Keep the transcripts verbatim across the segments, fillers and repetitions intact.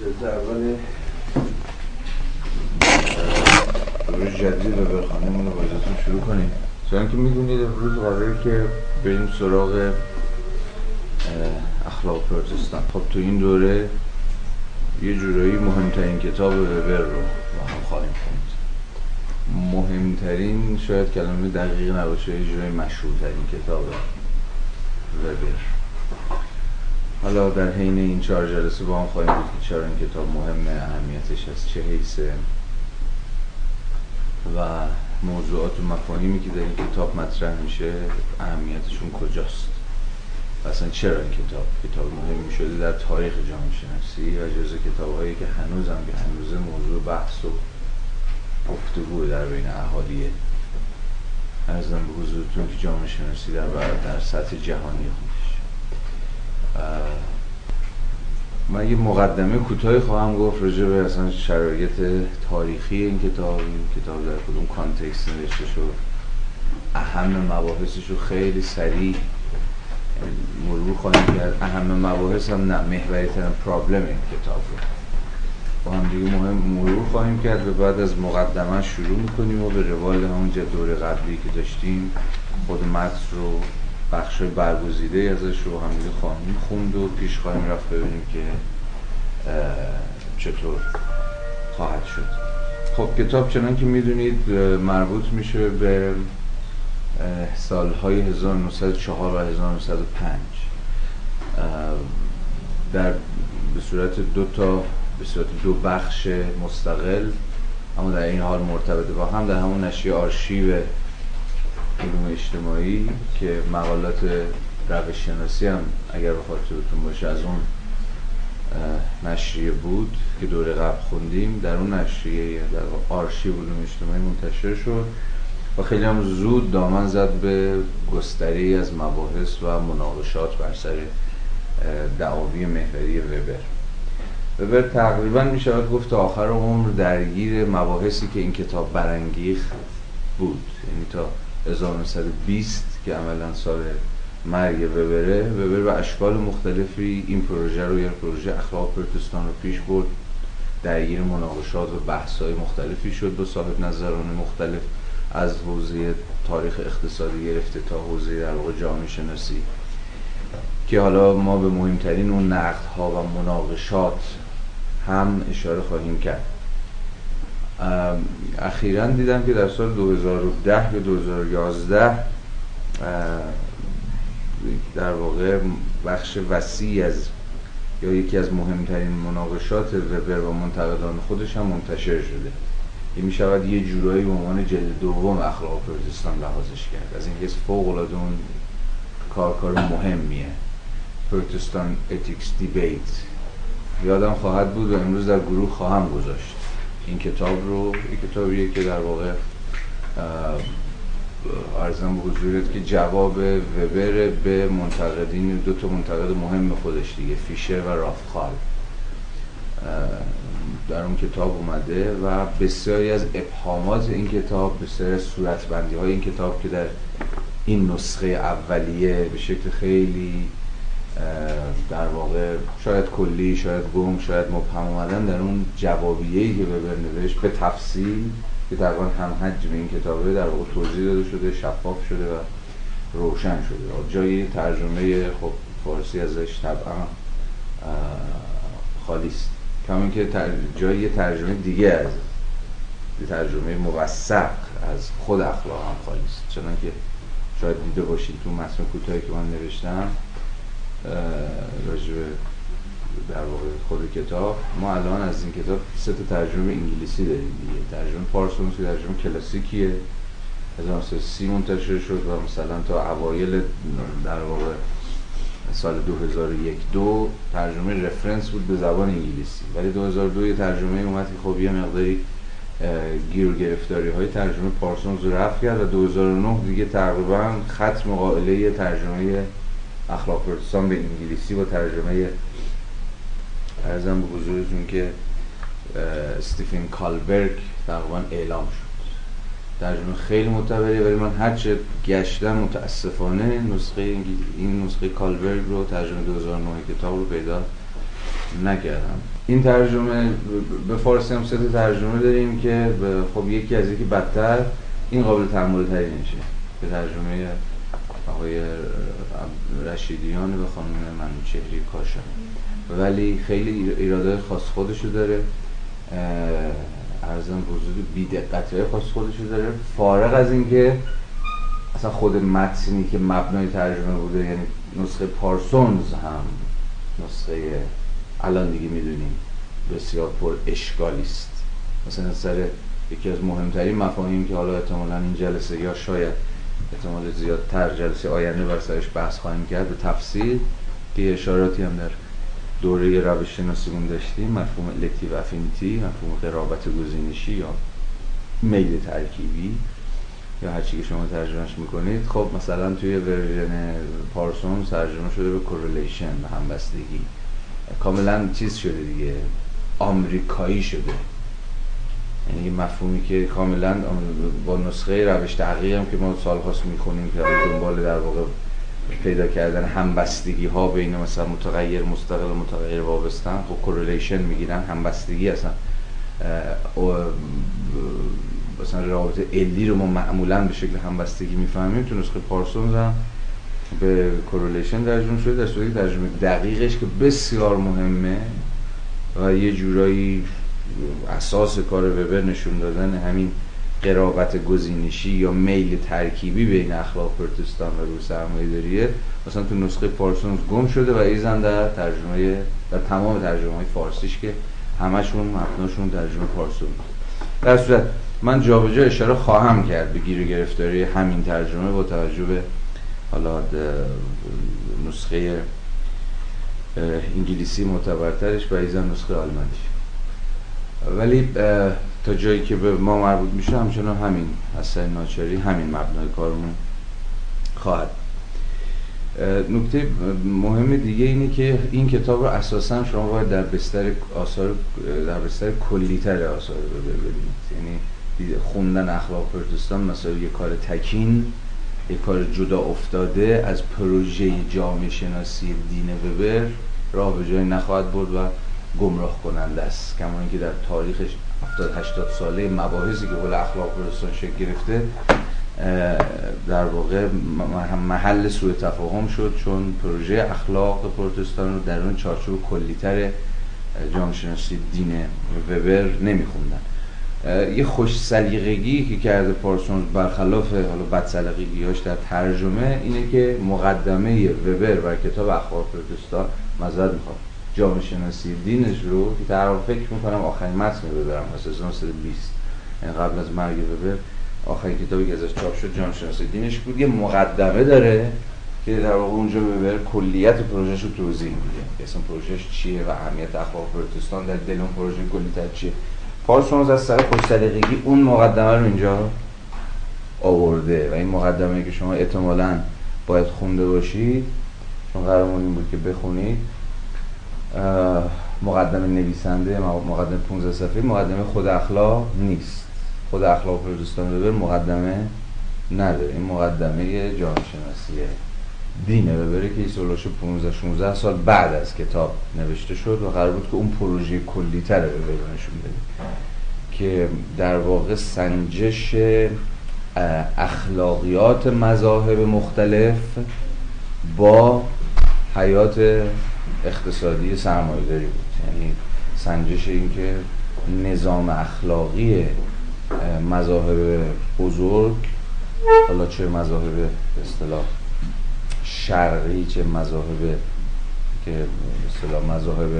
جلد اول روز جدید رو به خانمون رو بایدتون شروع کنیم. چون که میدونید روز قراره که بریم سراغ اخلاق پروتستان. خب تو این دوره یه جورایی مهمترین کتاب وبر رو با هم خواهیم خوند. مهمترین شاید کلمه دقیق نباشه، یه جورایی مشهورترین کتاب وبر. حالا در حین این چهار جلسه با هم خواهیم بود که چرا این کتاب مهمه، اهمیتش از چه حیثه و موضوعات و مفاهیمی که در این کتاب مطرح میشه اهمیتشون کجاست و اصلا چرا این کتاب کتاب مهمی شده در تاریخ جامعه شناسی و جزو کتاب‌هایی که هنوز هم که هنوز موضوع بحث و گفتگو در بین اهالی ارزم به حضورتون که جامعه شناسی در در سطح جهانی خودش. من یه مقدمه کوتاهی خواهم گفت راجع به اصلا شرایط تاریخی این کتاب، این کتاب در کدوم کانتکست نوشته شد، اهم مباحثش رو خیلی سریع مرور خواهیم کرد. اهم مباحث هم نه، محوری‌ترین پرابلم این کتاب رو با هم دیگه مهم مرور خواهیم کرد و بعد از مقدمه شروع میکنیم و به روال همون دوره قبلی که داشتیم خود متن رو بخش برگزیده ازش رو هم دیگه خواهیم خوند و پیش خواهیم رفت ببینیم که چطور خواهد شد. خب کتاب چنان که میدونید مربوط میشه به سالهای هزار و نهصد و چهار و هزار و نهصد و پنج در به صورت دو تا به صورت دو بخش مستقل، اما در این حال مرتبط با هم، در همون نشریه آرشیو علوم اجتماعی که مقالات روش شناسی هم اگر به خاطرتون باشه از اون نشریه بود که دوره قبل خوندیم، در اون نشریه در آرشیو علوم اجتماعی منتشر شد و خیلی هم زود دامن زد به گستره‌ای از مباحث و مناقشات بر سر دعاوی محوری وبر. وبر تقریبا میشود گفت تا آخر عمر درگیر مباحثی که این کتاب برانگیخت بود، یعنی تا هزار و نهصد و بیست که عملاً سال مرگ وبره، وبر به اشکال مختلفی این پروژه رو یا پروژه اخلاق پروتستان رو پیش برد، درگیر مناقشات و بحث‌های مختلفی شد با صاحب نظران مختلف از حوزه تاریخ اقتصادی گرفته تا حوزه در واقع جامعه شناسی که حالا ما به مهمترین اون نقدها و مناقشات هم اشاره خواهیم کرد. اخیراً دیدم که در سال دو هزار و ده به دو هزار و یازده در واقع بخش وسیع از یا یکی از مهمترین مناقشات وبر و منتقدان خودش هم منتشر شده. این میشود یه جورایی به عنوان جلد دوم اخلاق پروتستان لحاظش کرد. از این حیث فوق‌العاده اون کار کار مهمیه. پروتستان اتیکس دیبیت یادم خواهد بود و امروز در گروه خواهم گذاشت. این کتاب رو این کتابیه که در واقع عرضم به حضورت که جواب وبر به منتقدین، دو تا منتقد مهم خودش دیگه، فیشر و رافخال، در اون کتاب اومده و بسیاری از ابهامات این کتاب، بسیاری از صورتبندی های این کتاب که در این نسخه اولیه به شکل خیلی در واقع شاید کلی، شاید گم، شاید مبهم اومدن، در اون جوابیه‌ای که وبر نوشت به تفصیل که تقریبا هم حجم این کتابه در واقع توضیح داده شده، شفاف شده و روشن شده. جای ترجمه خب فارسی ازش طبعا خالی است، کما که جایی یه ترجمه دیگه از ترجمه موثق از خود اخلاق هم خالی است. چنان که شاید دیده باشید تو متن کوتاهی که من نوشتم راجع به در واقع خود کتاب، ما الان از این کتاب سه تا ترجمه انگلیسی داریم دیگه. ترجمه پارسونز که ترجمه کلاسیکیه، هزار و نهصد و سی منتشر شد و مثلا تا اوایل در واقع سال دو هزار و یک دو ترجمه رفرنس بود به زبان انگلیسی، ولی دو هزار و دو یه ترجمه اومد که خب یه مقداری گیر و گرفتاری های ترجمه پارسونز رو رفع کرد و دو هزار و نه دیگه تقریبا ختم قائله ترجمه اخلاق پروتستان به انگلیسی با ترجمه ارزم به حضورتون که استیفن کالبرگ تقریبا اعلام شد. ترجمه خیلی معتبره، ولی من هرچه گشتم متاسفانه نسخه این نسخه کالبرگ رو، ترجمه دو هزار و نه کتاب رو پیدا نکردم. این ترجمه به فارسی هم سه ترجمه داریم که خب یکی از یکی بدتر، این قابل تحمل ترین میشه به ترجمه آقای رشیدیان و خانم منوچهری کاشانی، ولی خیلی ایرادهای خاص خودشو داره، ارزم بزرگ بی‌دقتی‌های خاص خودشو داره، فارغ از اینکه اصلا خود متنی که مبنای ترجمه بوده، یعنی نسخه پارسونز هم نسخه الان دیگه میدونیم بسیار پر اشکالی است. مثلا سر یکی از مهمترین مفاهیم که حالا احتمالاً این جلسه یا شاید احتمال زیادتر جلسه آینده بر سرش بحث خواهیم کرد به تفصیل، که اشاراتی هم در دوره روش شناسیمون داشتیم، مفهوم الکتیو افینیتی، مفهوم قرابت گزینشی یا میل ترکیبی یا هر چی که شما ترجمهش میکنید. خب مثلا توی ورژن پارسون ترجمه شده به کورلیشن، به همبستگی، کاملا چیز شده دیگه، آمریکایی شده، یعنی مفهومی که کاملا با نسخه روش تحقیقی که ما سالهاست میخونیم که دنبال در واقع پیدا کردن همبستگی ها بین مثلا متغیر مستقل و متغیر وابستن، خب کورلیشن میگیرن، همبستگی اصلا مثلا رابطه علی رو ما معمولا به شکل همبستگی میفهمیم، تو نسخه پارسونز هم به کورلیشن ترجمه شده، در صورتی که ترجمه دقیقش که بسیار مهمه و یه جورایی اساس کار وبر نشون دادن همین قرابت گزینشی یا میل ترکیبی بین اخلاق پروتستان و روی سرمایه‌داریه، مثلا تو نسخه پارسونز گم شده و ایزن در ترجمه، در تمام ترجمه‌های فارسیش که همشون متناشون ترجمه پارسونز. در صورت من جابجا اشاره خواهم کرد به گیر و گرفتاری همین ترجمه با توجه به حالا نسخه انگلیسی معتبرترش و ایزن نسخه آلمانیش، ولی تا جایی که به ما مربوط میشه همچنان همین اصل ناچاری، همین مبنای کارمون خواهد. نکته مهم دیگه اینه که این کتاب رو اساسا شما باید در بستر آثار، در بستر کلی‌تر آثار ببینید، یعنی خوندن اخلاق پروتستان مثلا یک کار تکین، یک کار جدا افتاده از پروژه جامعه شناسی دین وبر راه به جایی نخواهد برد و گمراه کننده است، کما اینکه در تاریخش هفتاد هشتاد ساله مباحثی که حول اخلاق پروتستان شکل گرفته در واقع محل سوء تفاهم شد، چون پروژه اخلاق پروتستان رو در اون چارچوب کلی‌تر جامعه شناسی دین وبر نمی‌خوندن. یه خوش سلیقگی که کرده پارسونز برخلاف حالا بد سلیقگی‌هاش در ترجمه اینه که مقدمه وبر بر کتاب اخلاق پروتستان، معذرت می‌خوام، جامعه شناسی دینش رو که طرف فکر می‌کنم آخرین متن وبرم هزار و نهصد و بیست، یعنی قبل از مرگ وبر آخرین کتابی که ازش چاپ شد جامعه شناسی دینش بود، یه مقدمه داره که در واقع اونجا وبر کلیت پروژهش رو توضیح میده، اصلا پروژهش چیه و اهمیت اخلاق پروتستان در دل اون پروژه کلیت چیه. پارسونز از سر خوش‌سلیقگی اون مقدمه رو اینجا آورده و این مقدمه‌ای که شما احتمالاً باید خونده باشید، چون قرارمون این بود که بخونید، مقدمه نویسنده، مقدمه پانزده صفحه، مقدمه خود اخلاق نیست. خود اخلاق پروتستان وبر مقدمه نداره، این مقدمه جامعه شناسی دین وبره که سالش پانزده شانزده سال بعد از کتاب نوشته شد و قرار بود که اون پروژه کلی‌تر رو بهتون نشون بده که در واقع سنجش اخلاقیات مذاهب مختلف با حیات اقتصادی سرمایه‌داری بود، یعنی سنجش این که نظام اخلاقی مذاهب بزرگ، حالا چه مذاهب به اصطلاح شرقی، چه مذاهب که به اصطلاح مذاهب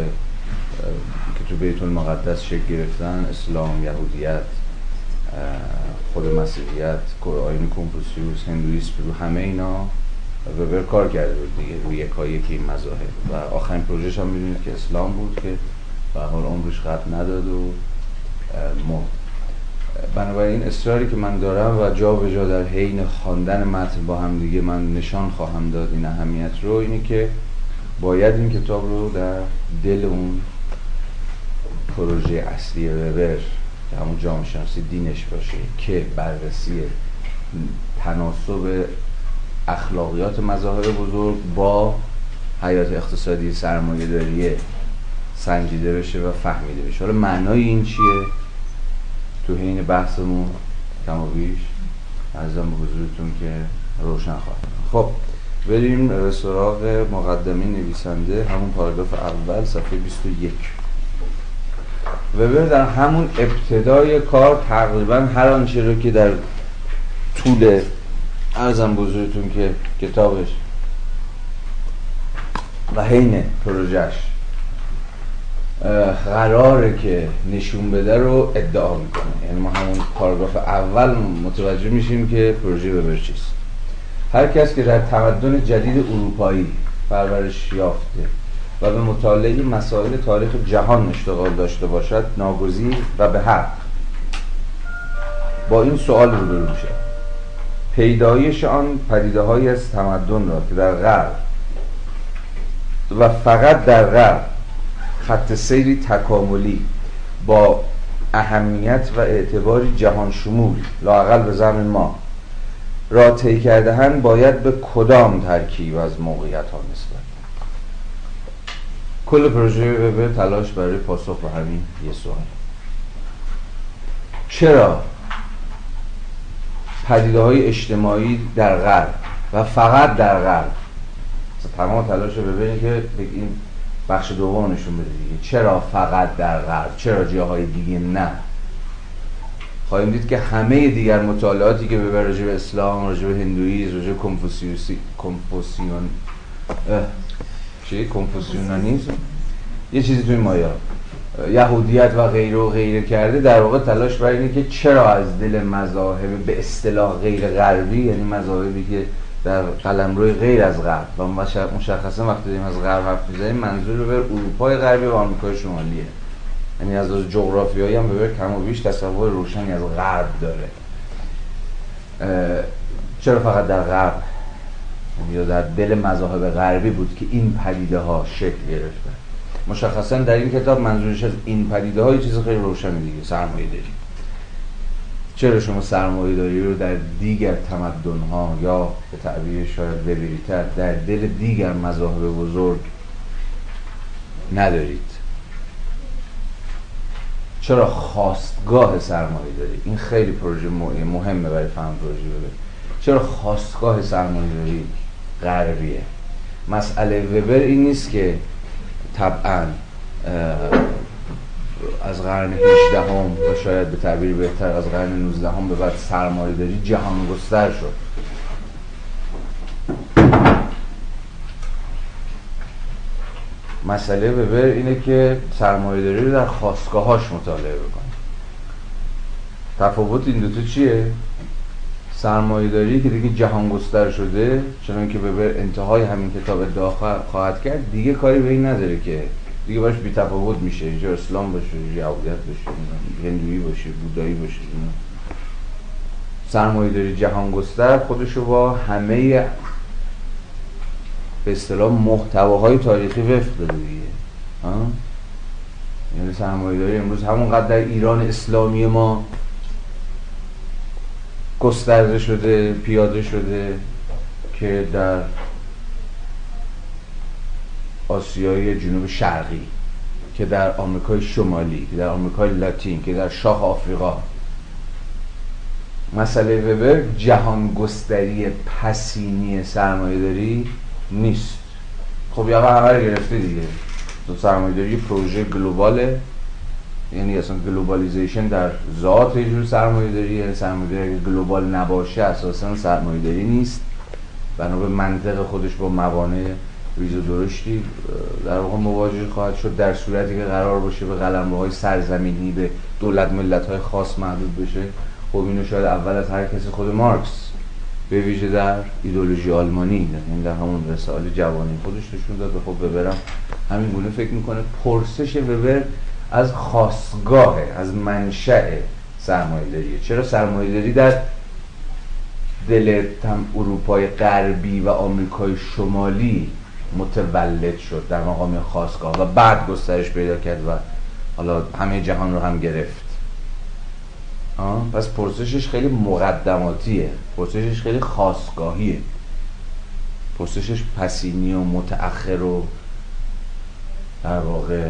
که تو بیت المقدس شکل گرفتن، اسلام، یهودیت، خود مسیحیت، آیین کنفوسیوس، هندوئیسم، همه اینا وبر کار کرده بود دیگه روی یکایی که این مذاهب، و آخرین پروژهش هم می‌دونید که اسلام بود که به حال عمرش قطع نداد و مرد. بنابراین اصراری که من دارم و جا به جا در حین خواندن متن با هم دیگه من نشان خواهم داد این اهمیت رو، اینه که باید این کتاب رو در دل اون پروژه اصلی وبر که همون جامعه شناسی دینش باشه که بررسی تناسب اخلاقیات مذاهب بزرگ با حیات اقتصادی سرمایه‌داریه، سنجیده بشه و فهمیده بشه. حالا معنای این چیه؟ تو حین بحثمون کم و بیش عرضم به حضورتون که روشن خواهد. خب بریم سراغ مقدمه نویسنده، همون پاراگراف اول صفحه بیست و یک. وبر در همون ابتدای کار تقریبا هر آنچه رو که در طول عرضم به حضورتون که کتابش و حین پروژهش قراره که نشون بده رو ادعا میکنه. یعنی ما همون پاراگراف اول متوجه میشیم که پروژه وبر چیست. هر کس که در تمدن جدید اروپایی پرورش یافته و به مطالعه مسائل تاریخ جهان اشتغال داشته باشد ناگزیر و به حق با این سوال روبرو میشه: پیدایش آن پدیده‌هایی از تمدن را که در غرب و فقط در غرب خط سیری تکاملی با اهمیت و اعتباری جهان شمول لااقل به زمین ما را طی کرده‌اند باید به کدام ترکیب از موقعیت‌ها نسبت دهد؟ کل پروژه وبر تلاش برای پاسخ به همین یه سوال. چرا پدیده‌های اجتماعی در غرب و فقط در غرب، تمام تلاش وبر اینه که بگیم بخش دوم نشون بده دیگه، چرا فقط در غرب، چرا جاهای دیگه نه؟ خواهیم دید که همه دیگر مطالعاتی که وبر راجع به اسلام، راجع به هندوئیسم، راجع به کنفوسیوسی کنفوسیون چی کنفوسیونانیسم، یه چیزی توی مایا یهودیت و غیره و غیره کرده، در واقع تلاش بر اینه که چرا از دل مذاهب به اصطلاح غیر غربی، یعنی مذاهبی که در قلمروی غیر از غرب و مشخصا وقتی داریم از غرب حرف می‌زنیم منظور رو بر اروپای غربی و آمریکای شمالیه. یعنی از از جغرافیایی هم ببر کم و بیش تصور روشنی از غرب داره. چرا فقط در غرب یا در دل مذاهب غربی بود که این پدیده ها شکل گرفتن؟ مشخصا در این کتاب منظورش از این پدیده ها یه چیز خیلی روشنه دیگه: سرمایه داری. چرا شما سرمایه داری رو در دیگر تمدن ها یا به تعبیر شاید وبری‌تر در دل دیگر مذاهب بزرگ ندارید؟ چرا خواستگاه سرمایه داری؟ این خیلی پروژه مهمه برای فهم پروژه وبر. چرا خواستگاه سرمایه داری غربیه؟ مسئله وبر این نیست که طبعا از قرن هجدهم و شاید به تعبیر بهتر از قرن نوزدهم به بعد سرمایه داری جهان گستر شد. مسئله وبر اینه که سرمایه داری رو در خاستگاهاش مطالعه بکنه. تفاوت این دوتا چیه؟ سرمایه داری که دیگه جهان گستر شده، چنان که وبر انتهای همین کتاب ادعا خواهد کرد، دیگه کاری به این نداره که دیگه باش بی تفاوت میشه، اینجا اسلام باشه، یهودیت باشه، هندویی باشه، بودایی باشه. سرمایه داری جهان گستر خودشو با همه به اصطلاح محتواهای تاریخی وفق داده دیگه. یعنی سرمایه داری امروز همونقدر در ایران اسلامی ما گسترده شده، پیاده شده که در آسیای جنوب شرقی، که در آمریکای شمالی، که در آمریکای لاتین، که در شاخ آفریقا. مسئله وبر جهان گستری پسینی سرمایه داری نیست. خب یه همه رو گرفته دیگه. تو سرمایه داری پروژه گلوباله، یعنی اصلا گلوبالیزیشن در ذات یه جور سرمایه داری. یعنی سرمایه داری اگه گلوبال نباشه اساسا سرمایه داری نیست، بنابرای منطق خودش با موانع ریز و درشتی در واقع مواجه خواهد شد، در صورتی که قرار باشه به قلمروهای سرزمینی، به دولت ملت‌های خاص محدود بشه. خب اینو شاید اول از هر کسی خود مارکس به ویژه در ایدئولوژی آلمانی، یعنی در همون رساله جوانی خودش نشون داد. خب وبرم همین گونه فکر میکنه. پرسش وبر از خاستگاهه، از منشأ سرمایه‌داریه. چرا سرمایه‌داری در دل تم اروپای غربی و آمریکای شمالی متولد شد در مقام خاستگاه و بعد گسترش پیدا کرد و حالا همه جهان رو هم گرفت؟ آه؟ پس پرسشش خیلی مقدماتیه، پرسشش خیلی خاستگاهیه، پرسشش پسینی و متأخر و در واقع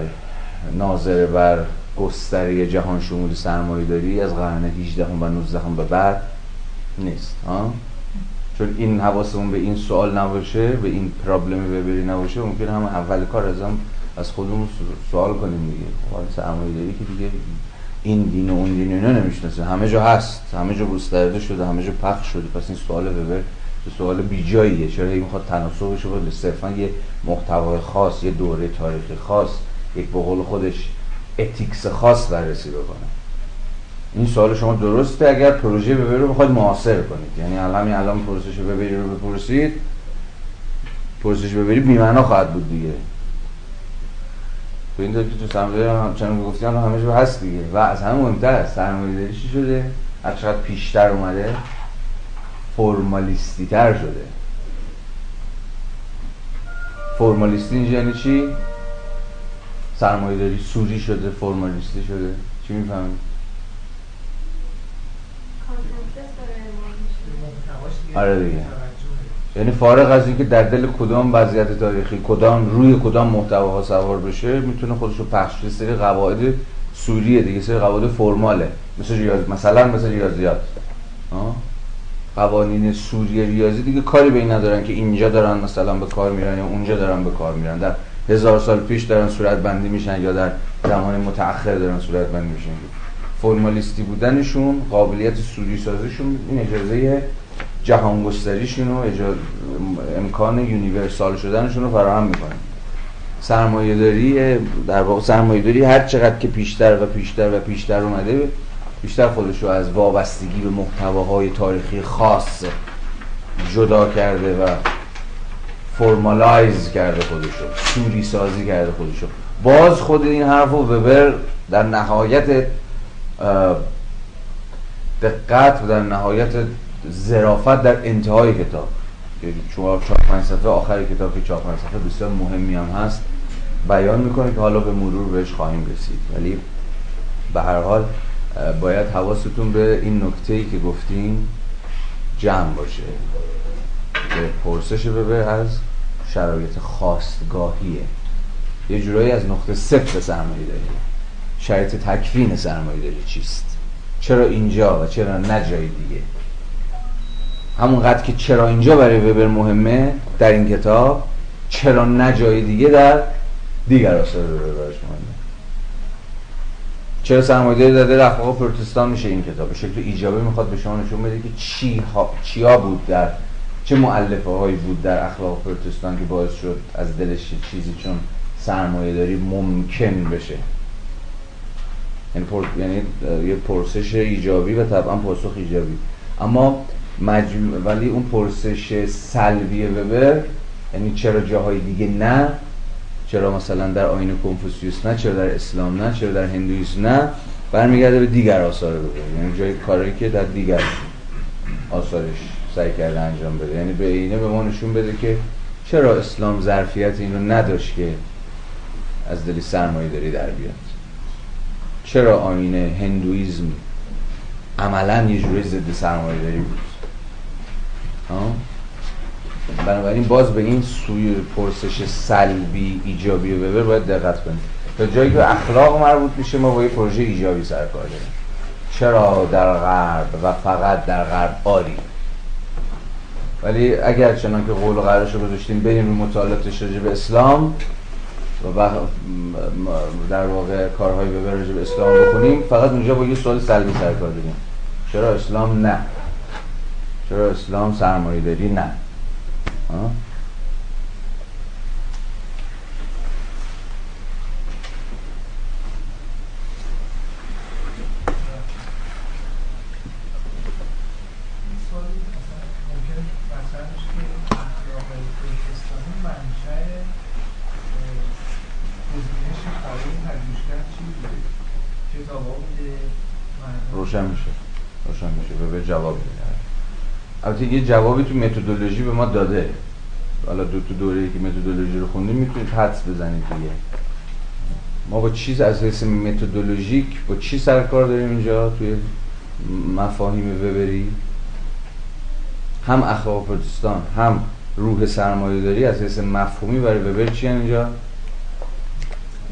ناظر بر گستره جهان شمول سرمایه‌داری از قرن هجدهم و نوزدهم به بعد نیست ها؟ چون این حواسمون به این سوال نباشه، به این پرابلم وبری نباشه، ممکنه هم اول کار ازم از خودمون سوال کنیم دیگه. خب سرمایه‌داری که دیگه این دین و اون دین اینا نمیشناسه، همه جا هست، همه جا گسترده شده، همه جا پخش شده. پس این سوال وبر سوال بیجاییه. چرا این میخواد تناسبش رو با صرفا یه محتوای خاص، یه دوره تاریخی خاص، یک به قول خودش اتیکس خاص بررسی بکنه؟ این سوال شما درسته اگر پروژه وبر رو بخواید معاصر کنید. یعنی الان الان پروژه وبر رو بپرسید، پروژه وبر بی‌معنا خواهد بود دیگه. تو این دلیل که تو سرمایه‌داری هم چند گفتن همه جا هست دیگه. و از همه مهم‌تر سرمایه‌داری چی شده؟ هر چقدر پیشتر اومده، فرمالیستی تر شده. فرمالیستی یعنی چی؟ سرمایه‌داری سوری شده، فرمالیستی شده. چی می‌فهمید؟ آره دیگه. یعنی فارغ از اینکه در دل کدام وضعیت تاریخی، کدام روی کدام محتواها سوار بشه، میتونه خودشو پخش کنه. سری قواعد سوریه دیگه، سری قواعد فرماله، مثل ریاض مثلا مثل ریاضیات. ها؟ قوانین سوریه ریاضی دیگه کاری به این ندارن که اینجا دارن مثلا به کار میرن یا اونجا دارن به کار میرن. در هزار سال پیش دارن صورت بندی میشن یا در زمان متأخر دارن صورت بندی میشن. فرمالیستی بودنشون، قابلیت سوری سازیشون، این اجازه جهان گستریشون و امکان یونیورسال شدنشون رو فراهم میکنه. سرمایه‌داری در واقع سرمایه‌داری هر چقدر که پیشتر و پیشتر و پیشتر اومده، بیشتر خودش رو از وابستگی به محتواهای تاریخی خاص جدا کرده و فرمالایز کرده خودش رو، سوری سازی کرده خودش رو. باز خود این حرف رو وبر در نهایت دقت و در نهایت ظرافت در انتهای کتاب، چهار پنج صفحه آخر کتاب که چهار پنج صفحه بسیار مهمی هم هست، بیان میکنه که حالا به مرور بهش خواهیم رسید. ولی به هر حال باید حواستون به این نکته‌ای که گفتیم جمع باشه که پرسش وبر از شرایط خواستگاهیه، یه جورایی از نقطه صفر سرمایه‌داری. شرایط تکوین سرمایه‌داری چیست؟ چرا اینجا و چرا نه جای دیگه؟ همونقدر که چرا اینجا برای وبر مهمه در این کتاب، چرا نه جای دیگه در دیگر آثار وبر براش مهمه. چرا سرمایه‌داری در دل افاق پروتستان میشه این کتاب؟ به شکل ایجابی میخواد به شما نشون بده که چی ها چیا بود، در چه مؤلفه‌هایی بود در اخلاق پروتستان که باعث شد از دلش چیزی چون سرمایه‌داری ممکن بشه. یعنی پر... یعنی یه پرسش ایجابی و طبعا پاسخ ایجابی. اما مجموع... ولی اون پرسش سلبی وبر، یعنی چرا جاهای دیگه نه، چرا مثلا در آیین کنفوسیوس نه، چرا در اسلام نه، چرا در هندویسم نه، برمیگرده به دیگر آثار وبر. یعنی جای کاری که در دیگر آثارش سعی کرده انجام بده. یعنی به اینه به ما نشون بده که چرا اسلام ظرفیت اینو نداشت که از دل سرمایه‌داری در بیاد، چرا آیین هندویسم عملاً یه جوری ضد سرمایه‌داری بود. ها؟ بنابراین باز به این سوی پرسش سلبی ایجابی وبر باید دقت کنید. تا جایی که اخلاق مربوط میشه ما با یه پروژه ایجابی سر کار داریم. چرا در غرب و فقط در غرب عالی؟ ولی اگر چنان که قول و قرارش رو گذاشتیم بریم روی مطالعاتش راجع به اسلام و در واقع کارهای وبر راجع به اسلام بخونیم، فقط اونجا با یه سوال سلبی سر کار داریم. چرا اسلام نه؟ چرا اسلام سرمایه‌داری نه؟ آه. یه جوابی تو متدولوژی به ما داده. حالا دو تو دوره‌ای که متدولوژی رو خوندیم میتونید حدس بزنید دیگه ما با چیز از حیث متدولوژیک با چی سر کار داریم اینجا توی مفاهیم وبری. هم اخلاق پروتستان هم روح سرمایه‌داری از حیث مفهومی برای وبر چی اینجا؟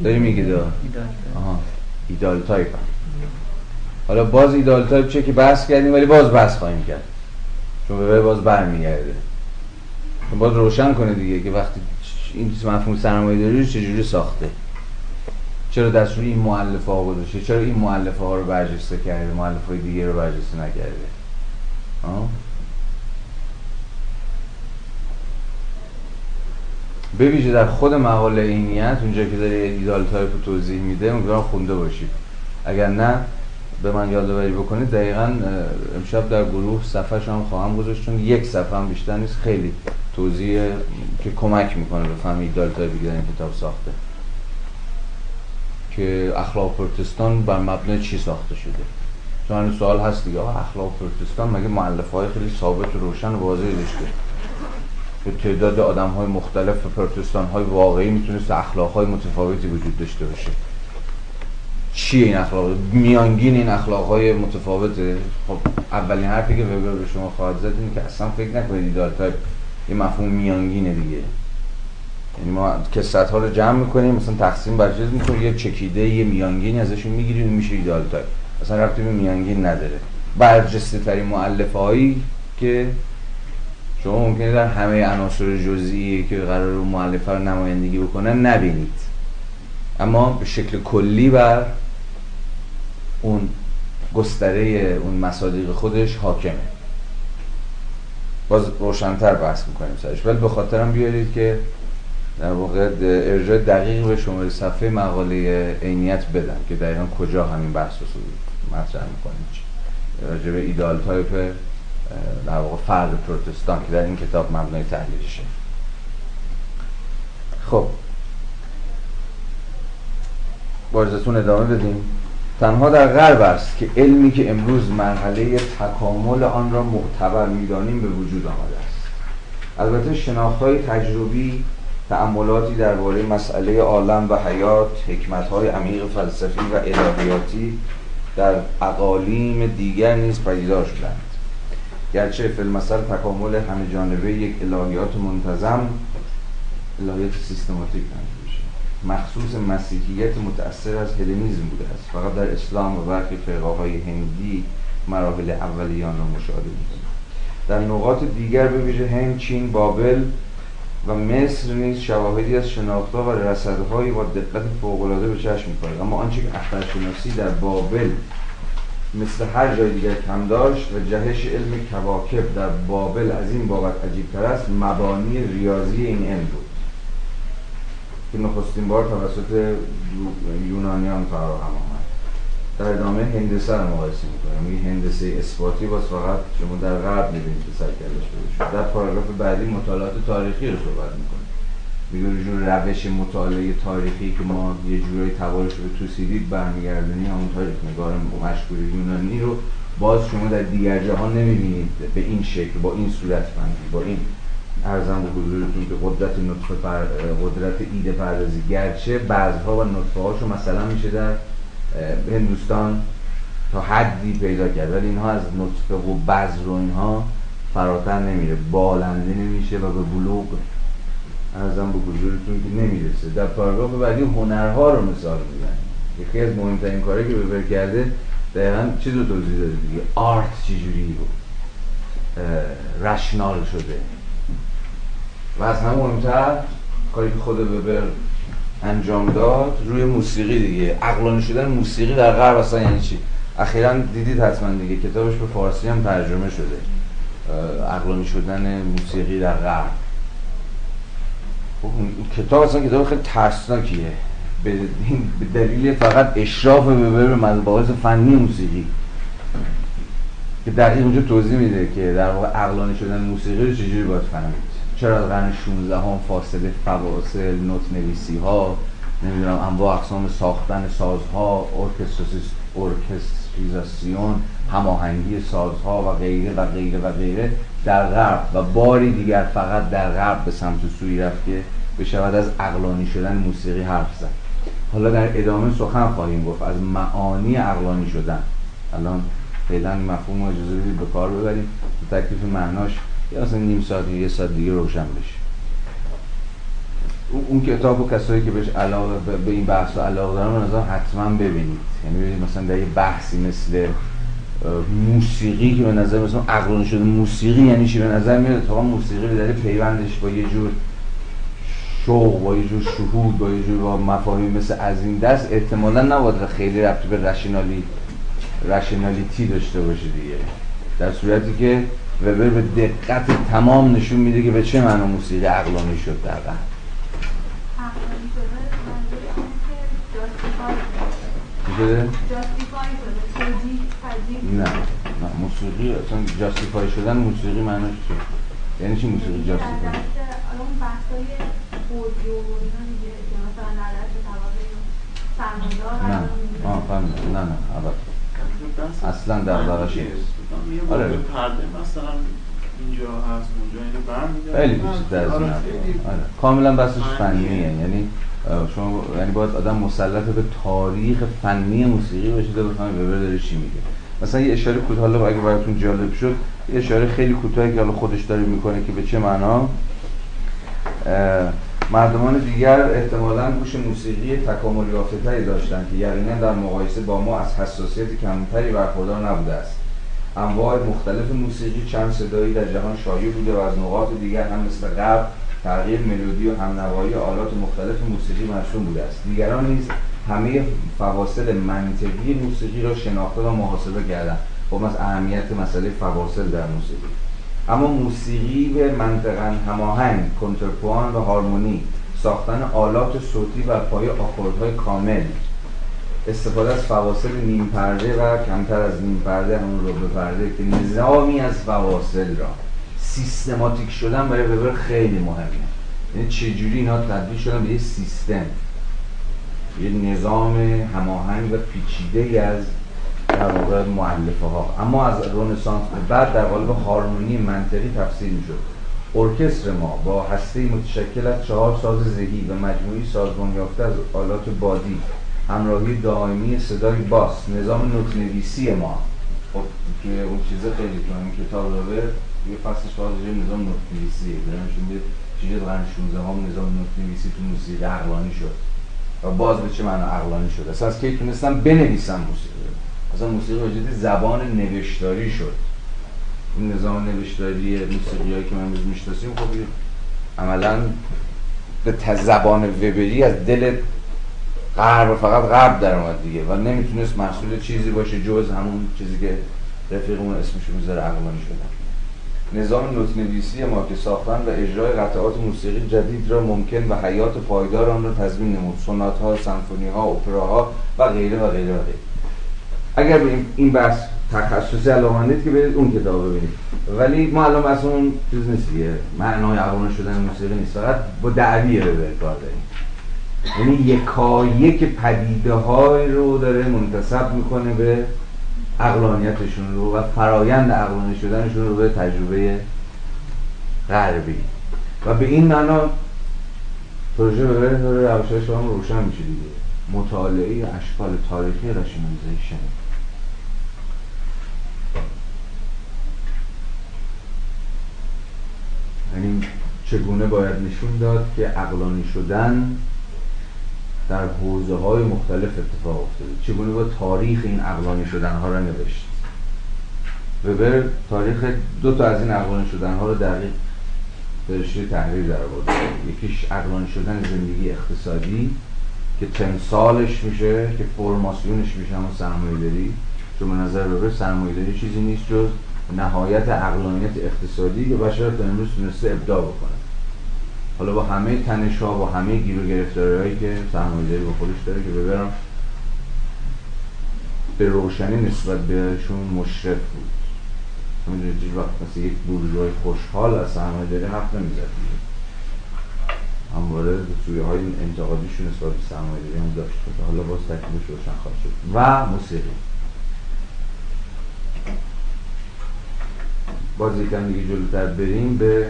داری میگید آه ایدال تایپ هم. حالا باز ایدال تایپ چه که بحث کردیم ولی باز بحث خواهیم کرد، چون به باز برمیگرده، چون باز روشن کنه دیگه که وقتی این مفهوم سرمایه‌داری رو چجوری ساخته، چرا دستور این مؤلفه ها گذاشته، چرا این مؤلفه ها رو برجسته کرده، مؤلفه های دیگه رو برجسته نکرده. آه؟ به ویژه در خود مقاله عینیت اونجا که داره ایدال تایپ رو توضیح میده امیدوارم خونده باشید، اگر نه به من یادآوری بکنید. دقیقاً امشب در گروه صفحه‌ش هم خواهم گذاشت، چون یک صفحه هم بیشتر نیست، خیلی توضیح که کمک میکنه بفهمید ایدال تایپ دیگه کتاب ساخته که اخلاق پروتستان بر مبنای چی ساخته شده. چون این سوال هست دیگه، اخلاق پروتستان مگه مؤلفه‌های خیلی ثابت و روشن و واضحی داشته که تعداد آدم‌های مختلف و پروتستان‌های واقعی میتونست اخلاق‌های متفاوتی وجود داشته باشه؟ چیه این اخلاق؟ میانگین این اخلاق‌های متفاوته؟ خب اولین حرفی که وبر به شما خواهد زد اینه که اصلا فکر نکنید ایدال تایپ یه مفهوم میانگینه دیگه. یعنی ما کسرت‌ها رو جمع می‌کنیم، مثلا تقسیم بر چیز می‌کنیم، یه چکیده یه میانگینی ازشون می‌گیریم، میشه ایدال تایپ. اصلا ربطی به میانگین نداره. برجسته‌ترین مؤلفه‌هایی که شما ممکنه در همه عناصر جزئی که قرار رو مؤلفه رو نمایندگی بکنن نبینید، اما به شکل کلی بر اون گستره اون مصادیق خودش حاکمه. باز روشن‌تر بحث می‌کنیم سرش، ولی به خاطرم بیارید که در واقع ارجاع دقیق به شماره صفحه مقاله عینیت بدن که دقیقاً کجا همین بحث رو مطرح می‌کنیم راجع به ایدال تایپ در واقع فرد پروتستان که در این کتاب مبنای تحلیلشه. خب با اجازه‌تون ادامه بدیم. تنها در غرب است که علمی که امروز مرحله تکامل آن را معتبر می‌دانیم به وجود آمده است. البته شناخت‌های تجربی، تأملاتی درباره مسئله عالم و حیات، حکمت‌های عمیق فلسفی و الهیاتی در اقالیم دیگر نیز پدیدار شدند. گرچه فیلمسل تکامل همه جانبه یک الهیات منتظم، الهیات سیستماتیک نمیشه، مخصوص مسیحیت متأثر از هلنیزم بوده است. فقط در اسلام و برخی فرقه‌های هندی مراحل اولیان را مشاهده می‌کنیم. در نقاط دیگر به ویژه هند، چین، بابل و مصر نیز شواهدی از شناخت‌ها و رصدهایی با دقت فوق‌العاده به چشم می‌خورد، اما آنچه که اخترشناسی در بابل مثل هر جای دیگر کم داشت و جهش علم کواکب در بابل از این بابت عجیب‌تر است، مبانی ریاضی این علم بود که نخستین بار توسط یونانیان فراهم آمد. در ادامه هندسه رو مقایسه می‌کنم، میگه هندسه اثباتی باز فقط شما در غرب می‌بینید که سرکردش بوده شد. در پاراگراف بعدی مطالعات تاریخی رو صحبت می‌کنه، میگه جور روش مطالعه تاریخی که ما یه جورای تبارش به توسیدید برمیگردنی همون تاریخ نگار مشهور یونانی رو باز شما در دیگر جهان نمیبینید به این شکل، با این صورتبندی، با این ارزم به حضورتون که قدرت نطفه پر... قدرت ایده پردازی. گرچه بعضها و نطفه هاشو مثلا میشه در هندوستان تا حدی پیدا کرد، ولی اینها از نطفه و بذر رو اینها فراتر نمیره، بالنده نمیشه و به بلوغ ارزم به حضورتون که نمیرسه. در پاراگراف بعدی هنرها رو مثال میزنه. یکی از مهمترین کارهایی که وبر کرده دقیقاً چیز رو توضیح داده دیگه، آرت چجوری بود رشنال شده، و از همه مهمتر کاری که خود وبر انجام داد روی موسیقی دیگه، عقلانی شدن موسیقی در غرب اصلا یعنی چی. اخیراً دیدید حتما دیگه کتابش به فارسی هم ترجمه شده، عقلانی شدن موسیقی در غرب. کتاب اصلا کتاب خیلی ترسناکیه به دلیل فقط اشراف وبر به مباحث فنی موسیقی که دقیق اونجا توضیح میده که در واقع عقلانی شدن موسیقی رو چجوری باید فهمید، چرا از قرن شانزده هم فاصله فواصل نوت نویسی ها، نمیدونم انواع اقسام ساختن سازها، ارکستریزاسیون، هماهنگی سازها و غیره و غیره و غیره در غرب و باری دیگر فقط در غرب به سمت سوی رفت که بشود از عقلانی شدن موسیقی حرف زد. حالا در ادامه سخن خواهیم گفت از معانی عقلانی شدن. الان فعلا مفهوم و اجازه بدید به کار ببریم تا تکلیف معناش یا اصلا نیم ساعت یا یه ساعت دیگه روشن بشه. اون کتابو کسایی که بهش علاقه به این بحث و علاقه دارن مثلا حتما ببینید. یعنی ببینید مثلا در یه بحثی مثل موسیقی که به نظر مثلا عقلانی شده موسیقی یعنی چی به نظر میاد، تا موسیقی به دلیل پیوندش با یه جور شوق، با یه جور شهود، با یه جور با مفاهیم مثل از این دست احتمالاً نباید خیلی ربطی به رشنالی رشنالیتی داشته باشه دیگه، در صورتی که وبر به دقت تمام نشون میده که به چه معنا موسیقی عقلانی شد. در واقع عقلانی شده منظور اینه که جاستیفای شده، توجیه پذیر. نه نه، موسیقی اصلا جاستیفای شدن موسیقی معناش چیه؟ یعنی چی موسیقی جاستیفای؟ حالا اون بحثای اودیو و اینا دیگه، مثلا علت توابع سرمایه‌دار. نه آه فهمیدم. نه نه البته اصلا در واقعش نیست. آره پرده مثلا اینجا هست اونجا اینو برمی‌داره. خیلی بیشتر از اینا. آره کاملا بحثش فنیه، یعنی شما یعنی باید آدم مسلط به تاریخ فنی موسیقی باشه تا بفهمه وبر داره چی میگه. مثلا یه اشاره کوتاه حالا اگه براتون جالب شد، یه اشاره خیلی کوتاهی که حالا خودش داره میکنه که به چه معنا مردمان دیگر احتمالاً گوش موسیقی تکامل یافته‌ای داشتند که یقینا در مقایسه با ما از حساسیت کمتری برخوردار نبوده است. انواع مختلف موسیقی چند صدایی در جهان شایع بوده و از نقاط دیگر هم مثل غرب تغییر ملودی و همنوایی آلات مختلف موسیقی مشهور بوده است. دیگران نیز همه فواصل منطقی موسیقی را شناخته و محاسبه کردند. خب از اهمیت مسئله فواصل در موسیقی. اما موسیقی به منطقاً هماهنگ، کنترپوان و هارمونی، ساختن آلات صوتی و پای آکوردهای کامل، استفاده از فواصل نیم پرده و کمتر از نیم پرده همون ربع پرده که نظامی از فواصل را سیستماتیک شدن برای وبر خیلی مهمه. یعنی چجوری اینا تبدیل شدن به یه سیستم، یه نظام هماهنگ و پیچیده‌ای از در واقع مؤلفه ها. اما از رنسانس به بعد در قالب هارمونی منطقی تفسیر می‌شد. ارکستر ما با هسته‌ای متشکل از چهار ساز ذهی و مجموعی سازمان یافته از آلات بادی، همراهی دائمی صدای باس، نظام نوت نویسی ما. خب که اون چیزه خیلی توی کتاب وبر یه فصلش واژه نظام نوت نویسی درنشون به چیزی قرن شانزدهم نظام نوت نویسی تو موسیقی عقلانی شد. و باز به چه معنا عقلانی شد؟ اساس از که تونستم بنویسم موسیقی. اصلا موسیقی وجود زبان نوشتاری شد. این نظام نوشتاری موسیقیایی که ما امروز میشناسیم خب عملاً به زبان وبری از دل غرب فقط غرب در اومد دیگه و نمیتونست محصول چیزی باشه جز همون چیزی که رفیقمون اسمشو میذاره عقلانی شدن. نظام نوت نویسی ما که ساختن و اجرای قطعات موسیقی جدید را ممکن و حیات پایدار آن را تضمین نمود. سونات ها، سمفونی ها، اپراها و غیره و غیره و غیره. اگر به این بحث تخصصی علاقه‌مندید که برید اون کتاب ببینید، ولی ما الان اصلا اون چیز نیست دیگه، معنای عقلانی شدن موسیقی نیست، فقط با دعوی وبر کار داریم. یعنی یکایک پدیده های رو داره منتسب میکنه به عقلانیتشون رو و فرایند عقلانی شدنشون رو به تجربه غربی و به این معنا پروژه وبر داره روشهای شما روشن میشه دیگه. مطالعه اشکال تاریخی رشنالیزیشن. یعنی چگونه باید نشون داد که عقلانی شدن در حوزه‌های مختلف اتفاق افتاده، چگونه با تاریخ این عقلانی شدن‌ها را نوشت. وبر تاریخ دو تا از این عقلانی شدن‌ها را دقیق به شکل تحریر درآورده. یکیش عقلانی شدن زندگی اقتصادی که تمثالش میشه، که فرماسیونش میشه همون سرمایه‌داری. چون به نظر وبر سرمایه‌داری چیزی نیست جز نهایت عقلانیت اقتصادی که بشر تا امروز تونسته ابداع بکنه. حالا با همه تنش‌ها و همه گیر و گرفتاری‌هایی که سرمایه‌داری با خودش داره که وبر به روشنی نسبت بهشون مشرف بود. می‌دونید هیچ وقت مثل یک بورژوای خوشحال از سرمایه‌داری حرف نمی‌زد. همواره سویه‌های انتقادیشون نسبت به سرمایه‌داری هم داشت. حالا باز تکلیفش روشن خواهد شد. و موسیقی باز یکم دیگه جلوتر بریم به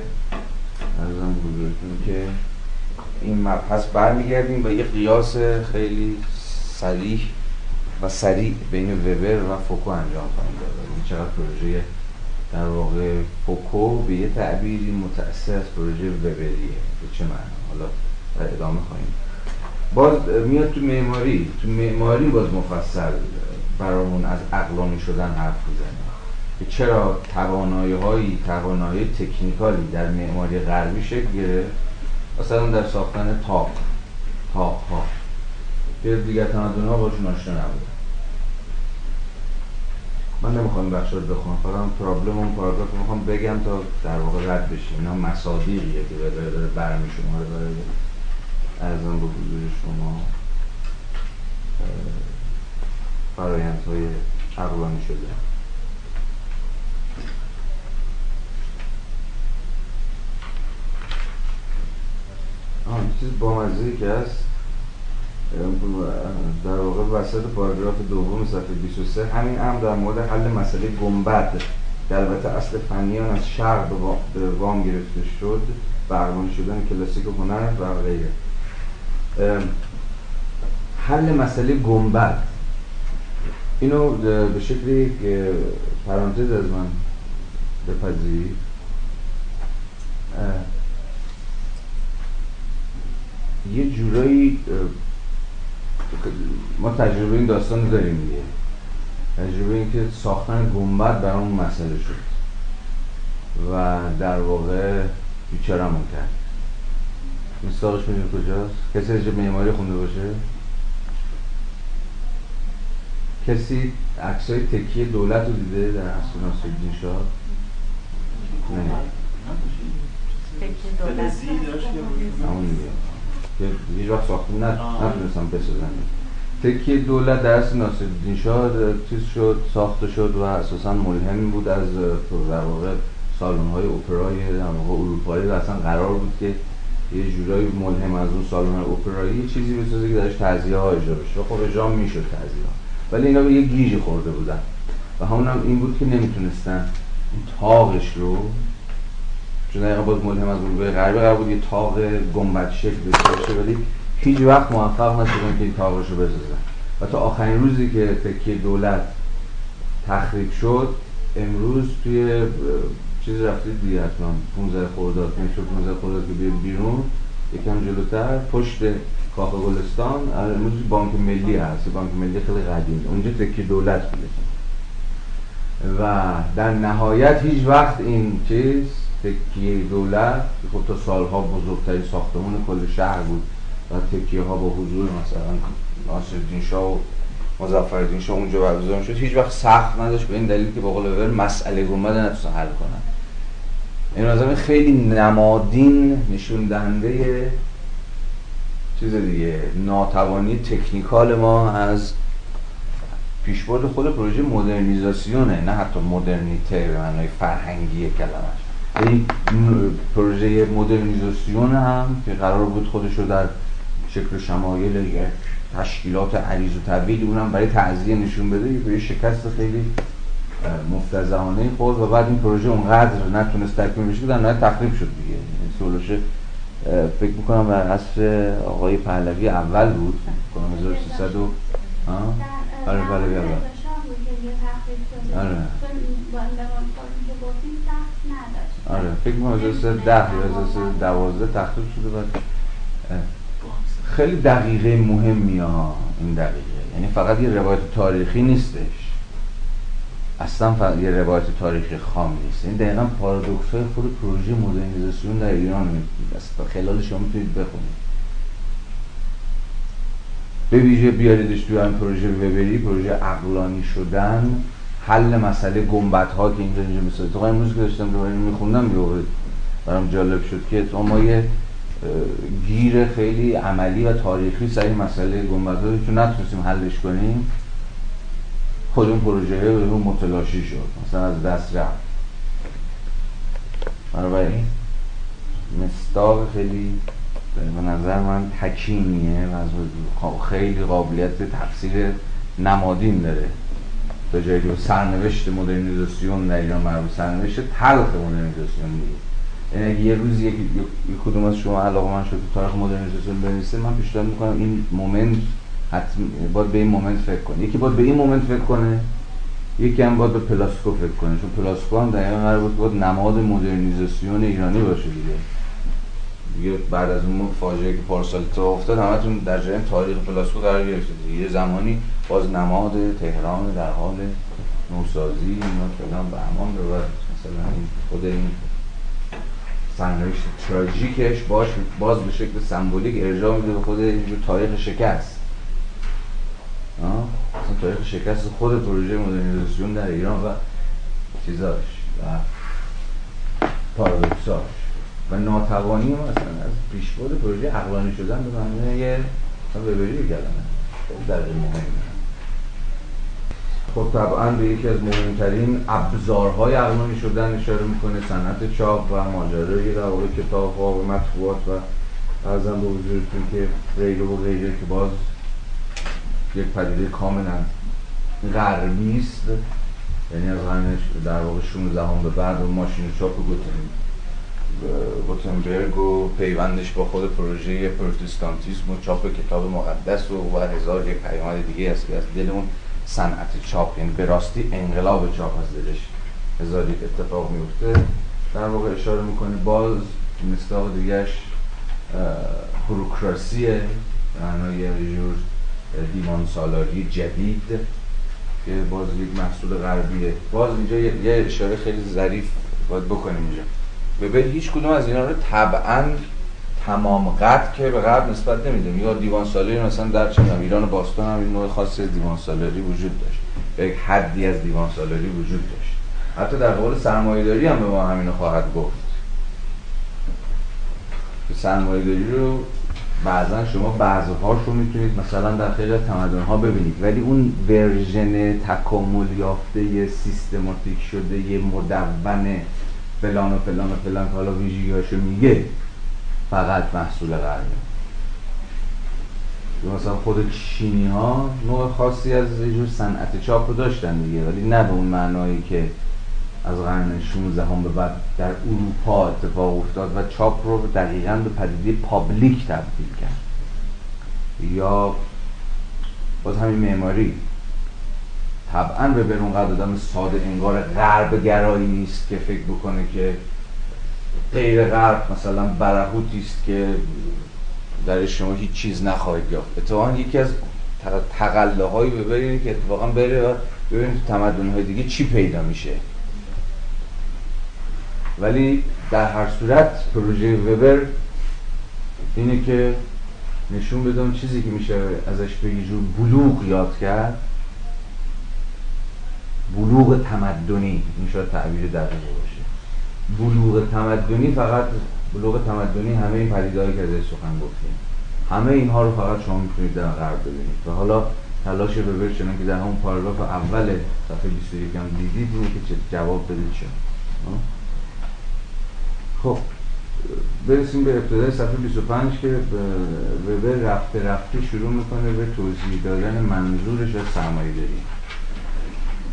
عرضم بزرگتون که این مبحث برمیگردیم و یه قیاس خیلی صریح و سریع بین وبر و فوکو انجام خواهیم داد. این چقدر پروژه در واقع فوکو به یه تعبیری متأثر از پروژه وبریه. به چه معنی؟ حالا ادامه خواهیم. باز میاد تو معماری، تو معماری باز مفصل برامون از عقلانی شدن حرف میزنه که چرا توانایی‌های توانایی تکنیکالی در معماری غربی شکل گرفت، مثلا در ساختن تاق تاق‌ها که دیگر تمدن‌ها باشون آشنا نبودن. من نمیخوام این بخش رو بخونم، فقط پرابلم اون پاراگراف رو میخوام بگم تا در واقع رد بشیم. اینا مصادیقیه که داره داره برمی شما رو داره ارزم به حضور شما فرایندهای عقلانی شده. آه این چیز بامزه‌ای که هست در واقع وسط پاراگراف دوم صفحه بیست و سه، همین امر در مورد حل مسئله گنبد در البته اصل فنیان از شرق به وام گرفته شد و عقلانی شدن کلاسیک هنر و غیره. حل مسئله گنبد اینو به شکلی که پرانتز از من بپذیرید. یه جورایی ما تجربه این داستان رو داریم دیگه، تجربه این که ساختن گنبد برامون مسئله شد و در واقع بیچاره‌مون کرد. مصداقش میدونی کجاست؟ کسی از معماری خونده باشه؟ کسی عکسای تکیه دولت رو دیده در حسن ناصرالدین شاه؟ نه تکیه دولت همون دیگه که هیچ وقت ساخته نتونستم بسازن. تکیه دولت در حسن ناصرالدین شاه چیز شد، ساخته شد و اساساً ملهم بود از در واقع سالن‌های اپرای اروپایی و اصلا قرار بود که یه جورایی ملهم از اون سالن‌های اپرایی چیزی بسازه که درش تعزیه‌ها اجرا بشه. خب اجرا میشد تعزیه‌ها، ولی اینا به یه گیجی خورده بودن و همونم این بود که نمیتونستن تاقش رو، چون دقیقا باز ملهم از اروپای غربی قرار بود یه تاق گنبد شکل بسازه، ولی هیچ وقت موفق نشدن که این تاقش رو بسازن و تا آخرین روزی که تکیه دولت تخریب شد. امروز توی چیز رفتید دیگه حتما پانزده خرداد میشه پانزده خرداد که بیرون بیرون یکم جلوتر پشت کاخ گلستان امروز بانک ملی هست، بانک ملی خیلی قدیمه، اونجا تکیه دولت بوده و در نهایت هیچ وقت این چیز تکیه دولت که خب تا سالها بزرگترین ساختمان کل شهر بود و تکیه ها با حضور مثلا ناصرالدین شاه و مظفرالدین شاه اونجا برگزار شد، هیچ وقت سخت نداشت به این دلیل که با قول وبر مسئله گنبد نتونستن حل کنن. این نظام خیلی نمادین نشون دهنده چیز دیگه ناتوانی تکنیکال ما از پیشبرد خود پروژه مدرنیزاسیونه، نه حتی مدرنیته به معنای فرهنگی کلمش. این پروژه مدرنیزاسیون هم که قرار بود خودش رو در شکل و شمایل یک تشکیلات عریض و طویل اونم برای تعزیه نشون بده که یه شکست خیلی مفتضحانه خورد و بعد این پروژه اونقدر نتونست تکمیل بشه که در نهایت تخریب شد دیگه. این سولوشه فکر میکنم در عصر آقای پهلوی اول بود، کنم هزار و سیصد و آره پهلوی اول آره آره فکر میکنم هزار و سیصد و ده یا هزار و سیصد و دوازده تخریب شده. بعد خیلی دقیقه مهمی ها این دقیقه، یعنی فقط یه روایت تاریخی نیستش، اصلا فقط یه روایت تاریخی خام نیست. این دقیقاً پارادوکس‌های خود پروژه مدرنیزاسیون در ایران است، خلال شما میتونید بخونید. به ویژه بیاریدش توی این پروژه وبری، پروژه عقلانی شدن، حل مسئله گنبدها که اینجا اینجا مثلا تو امروز که داشتم دوباره میخوندم برام جالب شد که ما یه گیر خیلی عملی و تاریخی سر این مسئله گنبدها رو چون نتونستیم حلش کنیم خود اون پروژه به اون متلاشی شد، مثلا از دست رفت. بنابراین مصداق خیلی به نظر من تکینیه و خیلی قابلیت تفسیر نمادین داره تا جایی که سرنوشت مدرنیزاسیون در ایران مربوط سرنوشت تلخ مدرنیزاسیون میگه. یعنی اگه یه روز یک کدوم از شما علاقه من شد تو تاریخ مدرنیزاسیون بنویسه، من پیشنهاد میکنم این مومنت حتما باید به این مومنت فکر کنه، یکی باید به این مومنت فکر کنه، یکی هم باید به پلاسکو فکر کنه، چون پلاسکو هم دقیقا قرار بود باید نماد مدرنیزاسیون ایرانی باشه دیگه. دیگه بعد از اون فاجعه که پارسالیتا افتاد همتون در جریان تاریخ پلاسکو قرار گرفتید. یه زمانی باز نماد تهران در حال نوسازی اینا فلان به همان رو مثلا این خود این سنگریش تراژیکش باش باز به شکل سمبولیک ارجاع میده به خود تاریخ شکست. آه مثلا تاریخ شکست خود پروژه مدرنیزاسیون در ایران و چیزاش و پارادوکساش و ناتوانی ما اصلا از پیشبرد پروژه عقلانی شدن به معنی مثلا وبری کردن در مهمه. خب طبعاً به یکی از مهمترین ابزارهای عقلانی شدن اشاره میکنه، صنعت چاپ و ماجرای روابط کتاب‌ها و مطبوعات و فرضاً به وجودتون که غیره و غیره که باز یک پدیده کاملاً غربی است، یعنی از قرن در واقع شانزدهم به بعد و ماشین چاپ گوتنبرگ و پیوندش با خود پروژه پروتستانتیسم و چاپ کتاب مقدس و هزار یک پیامد دیگه است که از دل اون صنعت چاپ، یعنی به راستی انقلاب چاپ از دلش هزار یک اتفاق میفته. در واقع اشاره میکنه باز مصداق دیگهش بوروکراسیه به معنای یه جور دیوان سالاری جدید که باز یک محصول غربیه. باز اینجا یه اشاره خیلی ظریف باید بکنیم اینجا، ببین هیچ کدوم از اینا رو طبعاً تمام قد که به غرب نسبت نمیدیم، یا دیوان سالاری مثلا در چنم ایران باستان هم این نوع خاصی از دیوان سالاری وجود داشت، یک حدی از دیوان سالاری وجود داشت، حتی در قبال سرمایه‌داری هم به ما همینو خواهد گفت که سرمایه‌داری رو بعضا شما بعضهاش رو میتونید مثلا در خیلی تمدن‌ها ببینید، ولی اون ورژن تکامل یافته سیستماتیک شده یه مدون فلان و فلان و فلان که حالا ویژگی‌هاشو میگه فقط محصول غربه. مثلا خود چینی ها نوع خاصی از یه جور صنعت چاپ رو داشتن دیگه، ولی نه به اون معنایی که از قرن شانزدهم هم به بعد در اروپا اتفاق افتاد و چاپ رو دقیقاً به پدیده پابلیک تبدیل کرد. یا باز همین معماری طبعاً به برون قد آدم ساده انگار غرب گرایی نیست که فکر بکنه که غیر غرب مثلا برهوتی است که در شما هیچ چیز نخواهید یافت. اتفاقاً یکی از تقله‌های ببرید که اتفاقاً بره و ببینید تو تمدن‌های دیگه چی پیدا میشه. ولی در هر صورت پروژه وبر اینه که نشون بدم چیزی که میشه ازش به یه جور بلوغ یاد کرد، بلوغ تمدنی، این شاید تعبیر دقیقی باشه. بلوغ تمدنی فقط بلوغ تمدنی همه این پدیده‌هایی که ازش سخن گفتیم همه اینها رو فقط شما میتونید در غرب ببینید. و حالا تلاش وبر چنانکه در همون پاراگراف اول صفحه بیست و یک هم دیدید رو که جواب بدید شد. خب برسیم به ابتدای صفحه بیست و پنج که وبر رفته رفته شروع میکنه به توضیح دادن منظورش از سرمایه‌داری،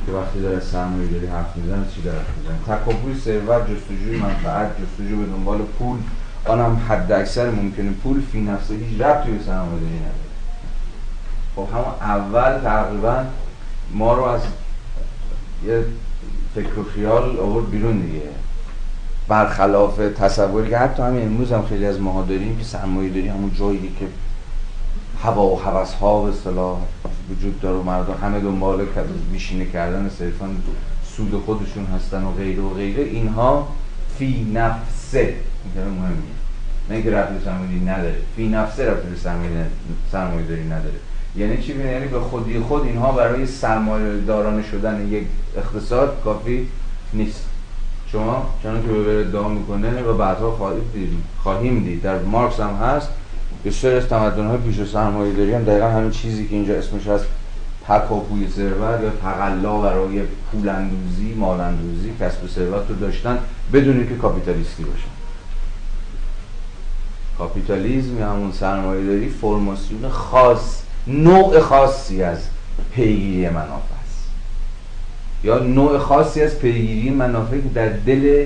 که وقتی داره سرمایه داری حرف میزن چی داره حرف میزن؟ تکاپوی ثروت، جستجوی منفعت، جستجو به دنبال پول، آنم حد اکثر ممکنه پول، فی نفسه هیچ ربطی به سرمایه داری نداره. خب همون اول تقریبا ما رو از یه فکر و خیال آورد بیرون دیگه، برخلاف تصوری که حتی همین امروز هم خیلی از ماها داریم که سرمایه داری همون جایی که هوا و هوس ها به اصطلاح وجود داره و مردم همه دنبال میشینه کردن صرفاً سود خودشون هستن و غیره و غیره، اینها فی نفسه اینطور مهمه، نه اینکه رفتی به سرمایه‌داری نداره، فی نفسه رفتی به سرمایه‌داری نداره. یعنی چی؟ یعنی به خودی خود اینها برای سرمایه‌داران شدن یک اقتصاد کافی نیست. شما چنانکه وبر ادعا میکنه و بعدها خواهیم دید در مارکس هم هست، بیشتر از تمدن‌های پیش و سرمایه‌داری هم دقیقاً همین چیزی که اینجا اسمش هست تکاپوی ثروت یا تقلا برای پولاندوزی، مالاندوزی، کسب ثروت رو داشتن بدون اینکه کاپیتالیستی باشن. کاپیتالیسم یا همون سرمایه‌داری فرماسیون خاص، نوع خاصی از پیگیری منافع است، یا نوع خاصی از پیگیری منافع که در دل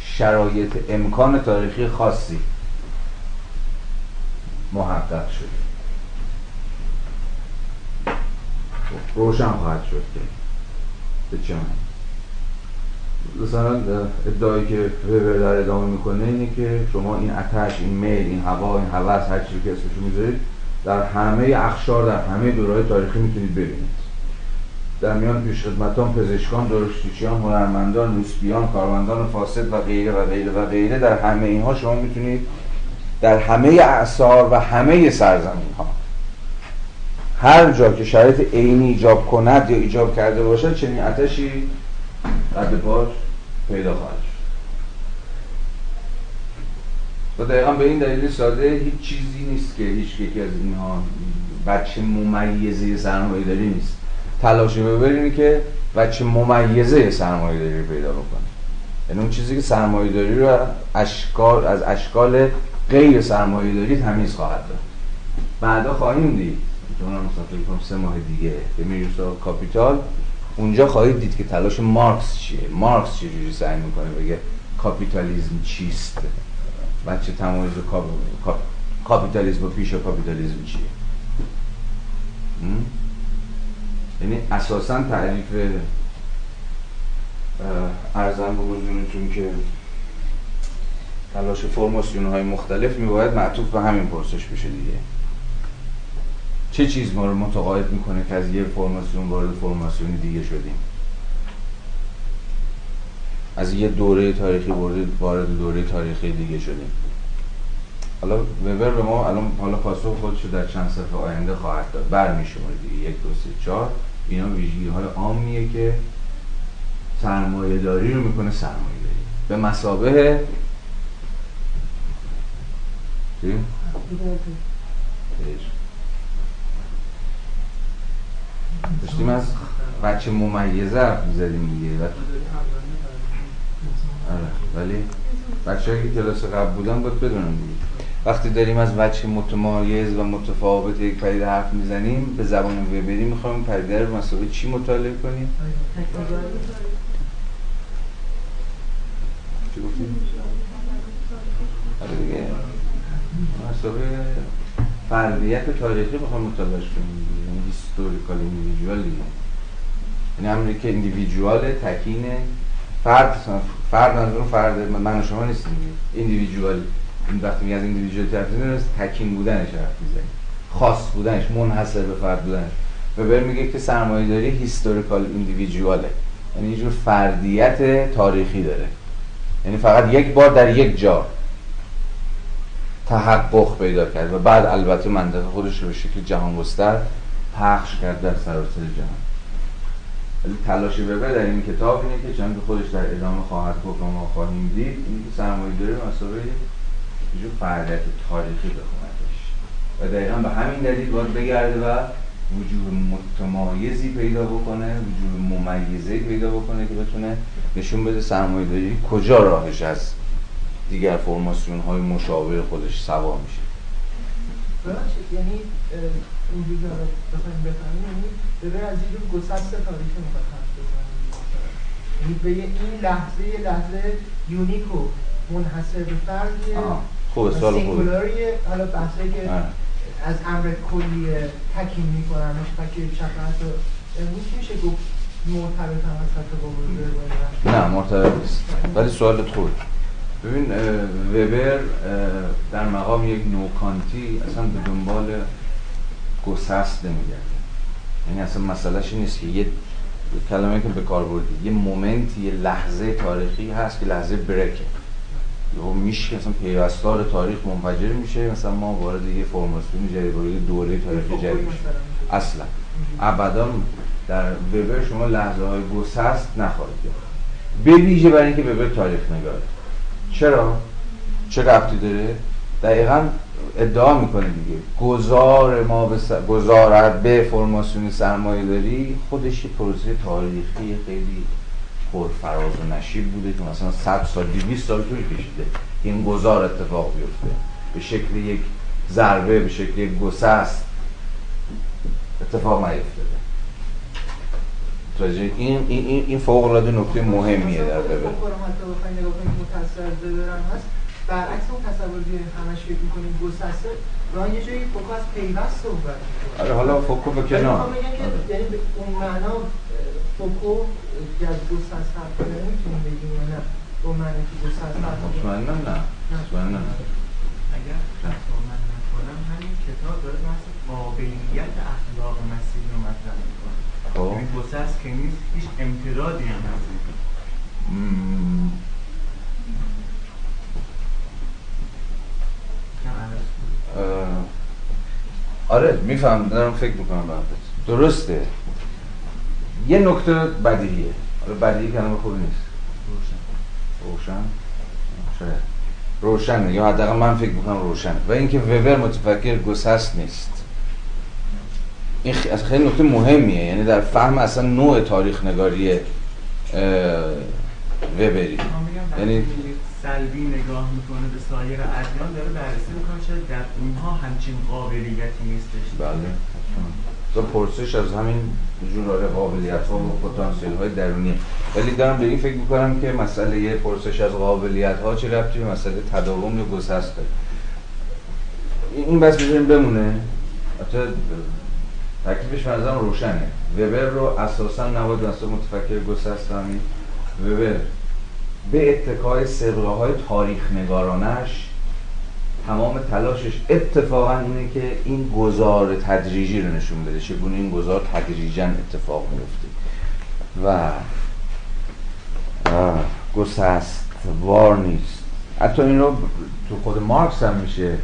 شرایط امکان تاریخی خاصی محقق شده. روشن خواهد شد که به چه معنی مثلا ادعایی که وبر در ادامه میکنه اینه که شما این آتش، این میل، این هوا، این هوس، هر چیزی که اسمشو میذارید در همه اقشار، در همه دوره‌های تاریخی میتونید ببینید. در میان پیشخدمتان، پزشکان، درشتیچیان، هنرمندان، نوسبیان، کارمندان فاسد و غیره و غیره و غیره، در همه اینها شما میتونید در همه اعصار و همه سرزمین‌ها هر جا که شرایط عینی ایجاب کند یا ایجاب کرده باشد چنین آتشی رد پاش پیدا خواهد شد. و دقیقا به این دلیل ساده هیچ چیزی نیست که هیچ یکی از اینها بچه ممیزه سرمایه داری نیست. تلاش ببرینی که بچه ممیزه سرمایه داری رو پیدا بکنه، یعنی اون چیزی که سرمایه داری رو اشکال از اشکال غیر سرمایه داری تمیز خواهد داد. بعدا خواهیم دید که اونم مثلا سه ماه دیگه به میریم سراغ کاپیتال، اونجا خواهید دید که تلاش مارکس چیه، مارکس چه جوری سعی میکنه بگه کاپیتالیسم چیست، بچه تمایز کاپ... کاپ... کاپیتالیسم و پیش و کاپیتالیسم چیه. یعنی اساساً تعریف ارزم به حضورتون که تلاش فرماسیون های مختلف میباید معطوف به همین پرسش بشه دیگه. چه چیز ما رو متقاعد میکنه که از یه فرماسیون وارد فرماسیون دیگه شدیم، از یه دوره تاریخی وارد دوره تاریخی دیگه شدیم. حالا وبر به ما الان حالا پاسخ خودشو در چند صفحه آینده خواهد داد. برمی‌شماره دیگه یک دو سه چهار، اینا ویژگی‌های عامیه که سرمایه‌داری رو میکنه سرمایه‌داری به مثابه چی؟ داشتیم از بچه ممیزه حرف می‌زدیم دیگه. آره، ولی بچه‌ای که کلاس قبل بودن باید بدونن دیگه. وقتی داریم از وجه متمایز و متفاوت یک پدیده حرف میزنیم، به زبان وبری میخوایم پدیده رو مساوی چی مطالعه کنیم؟ چی گفتیم؟ آره دیگه، مساوی فردیت تاریخی بخوایم مطالعه کنیم، یعنی هیستوریکال ایندیویدوال دیگه. یعنی همونی که ایندیویدواله، تکینه، فرد، فرد منظورم فرد من و شما نیستیم، ایندیویدوالی. این وقتی میگه از ایندیویدوال ترفیز نیست، تکین بودنش حرف میزنیم، خاص بودنش، منحصر به فرد بودنش. وبر میگه که سرمایه داری هیستوریکال ایندیویدواله، یعنی یه جور فردیت تاریخی داره، یعنی فقط یک بار در یک جا تحقق پیدا کرد و بعد البته منطقه خودش رو به شکل جهان گستر پخش کرد در سراسر جهان. ولی تلاش وبر در این کتاب اینه که چند خودش در ادامه خواهد گفت و ما خواهیم دید، اینکه سرمایه داری مسابقه یه فردیت تاریخی بخوندش و دقیقا به همین دلیل باید بگرده و وجود متمایزی پیدا بکنه، وجود ممیزی پیدا بکنه که بتونه نشون بده سرمایه‌داری کجا راهش از دیگر فرماسیون‌های مشابه خودش سوا میشه. ببخشید، یعنی اونجور را بخواهیم بفهمیم، یعنی ببین از یه جور گسست تاریخی میخواد حرف بزنیم، یعنی به این لحظه یه لحظه یونیکو منحصر به فردیه. خوب سوال خوبی. حالا بحثایی که از امر کلی تکیم میکنن مشکل چپرت رو امروز میشه گفت مرتبط هم وسط با وبر؟ نه مرتبط نیست، ولی سوالت خوبه. ببین وبر در مقام یک نوکانتی اصلا به دنبال گسست نمیگرده، یعنی اصلا مسئلهش نیست که یه کلمه که به کار بردی یه مومنت، یه لحظه تاریخی هست که لحظه بریکه یا میشه مثلا پیوستار تاریخ منفجر میشه، مثلا ما وارد یه فرماسیون جدید، وارد دوره تاریخی جدید میشه. اصلا ابدا در وبر شما لحظه های گسست نخواهید یافت، به ویژه برای اینکه وبر تاریخ نگاره. چرا؟ چه ربطی داره؟ دقیقاً ادعا میکنه دیگه گذار ما به سر... گذارت به فرماسیون سرمایه داری خودش یه پروسه تاریخی خیلی پر فراز و نشیب بوده که مثلا صد سال دویست سال طول کشیده این گذار اتفاق بیفته، به شکل یک ضربه، به شکل یک گسست اتفاق نیفتاده. تازه این این این فوق العاده نکته مهمیه در وبر. برعکس اون تصوری همش فکر می‌کنیم گسسته راه یه جایی فوکو از پیوست صحبت می‌کنه. آره حالا فوکو به کنار. یعنی به اون معنا فوکو از گسسته کردن نمی‌تونیم بگیم نه. به معنی که گسسته مطمئناً نه. مطمئناً نه. اگر من نکنم همین کتاب داره بحث قابلیت اخلاق مسیحی رو مطرح می‌کنه. خب این گسست که نیست هیچ امتدادی هم نداره. آره میفهم دارم فکر میکنم بردت درسته یه نکته بدیهیه آره بدیهی کلمه خوب نیست روشن روشن روشنه یا حداقل من فکر میکنم روشن و اینکه وبر متفکر گسست نیست این خیلی نکته مهمیه یعنی در فهم اصلا نوع تاریخ نگاریه وبری یعنی سلبی نگاه میکنه به سایر ادیان داره بررسی میکنه شاید در اونها همچین قابلیتی نیستش بله تو پرسش از همین جور قابلیت ها و پتانسیل های درونی ولی دارم به این فکر میکنم که مسئله پرسش از قابلیت ها چه ربطی به مسئله تداوم یا گسست داره این بس میذاریم بمونه حتی تکلیفش منظرم روشنه وبر رو اساسا نباید دانسته متفکر گسست همین وبر به اتکای سرقه های تاریخ نگارانش تمام تلاشش اتفاقا اینه که این گذار تدریجی رو نشون بده چگونه این گذار تدریجاً اتفاق میفته و گسست وار نیست حتی این رو تو خود مارکس هم میشه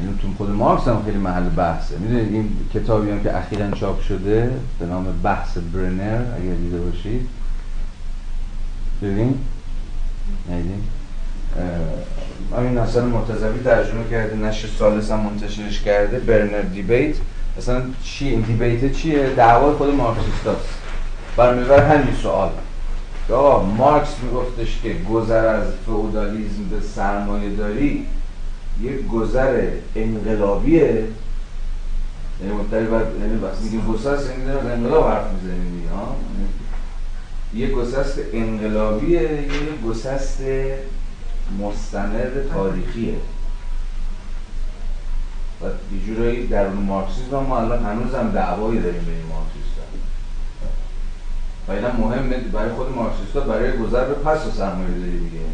این تو خود مارکس هم خیلی محل بحثه میدونید این کتابی هم که اخیراً چاپ شده به نام بحث برنر اگر دیده باشید دیدیم؟ نیدیم؟ همین حسن مرتضوی ترجمه کرده نشر ثالث هم منتشرش کرده برنر دیبیت اصلا چی دیبیت چیه؟ دعوای خود مارکسیستاست برمی‌بره همین سوال که آقا مارکس میگفتش که گذر از فئودالیسم به سرمایه‌داری یک گذر انقلابیه یعنی مدتری باید یعنی بس میگیم گسست یعنی دارم انقلاب حرف میزنیم دیگه ها یه گسست انقلابیه یه گسست مستند تاریخیه و یه جورایی درون مارکسیسم ما الان هنوز هم دعوایی داریم به این مارکسیستا و اینا مهمه برای خود مارکسیستا برای گذر به پس و سرمایه‌داری دیگه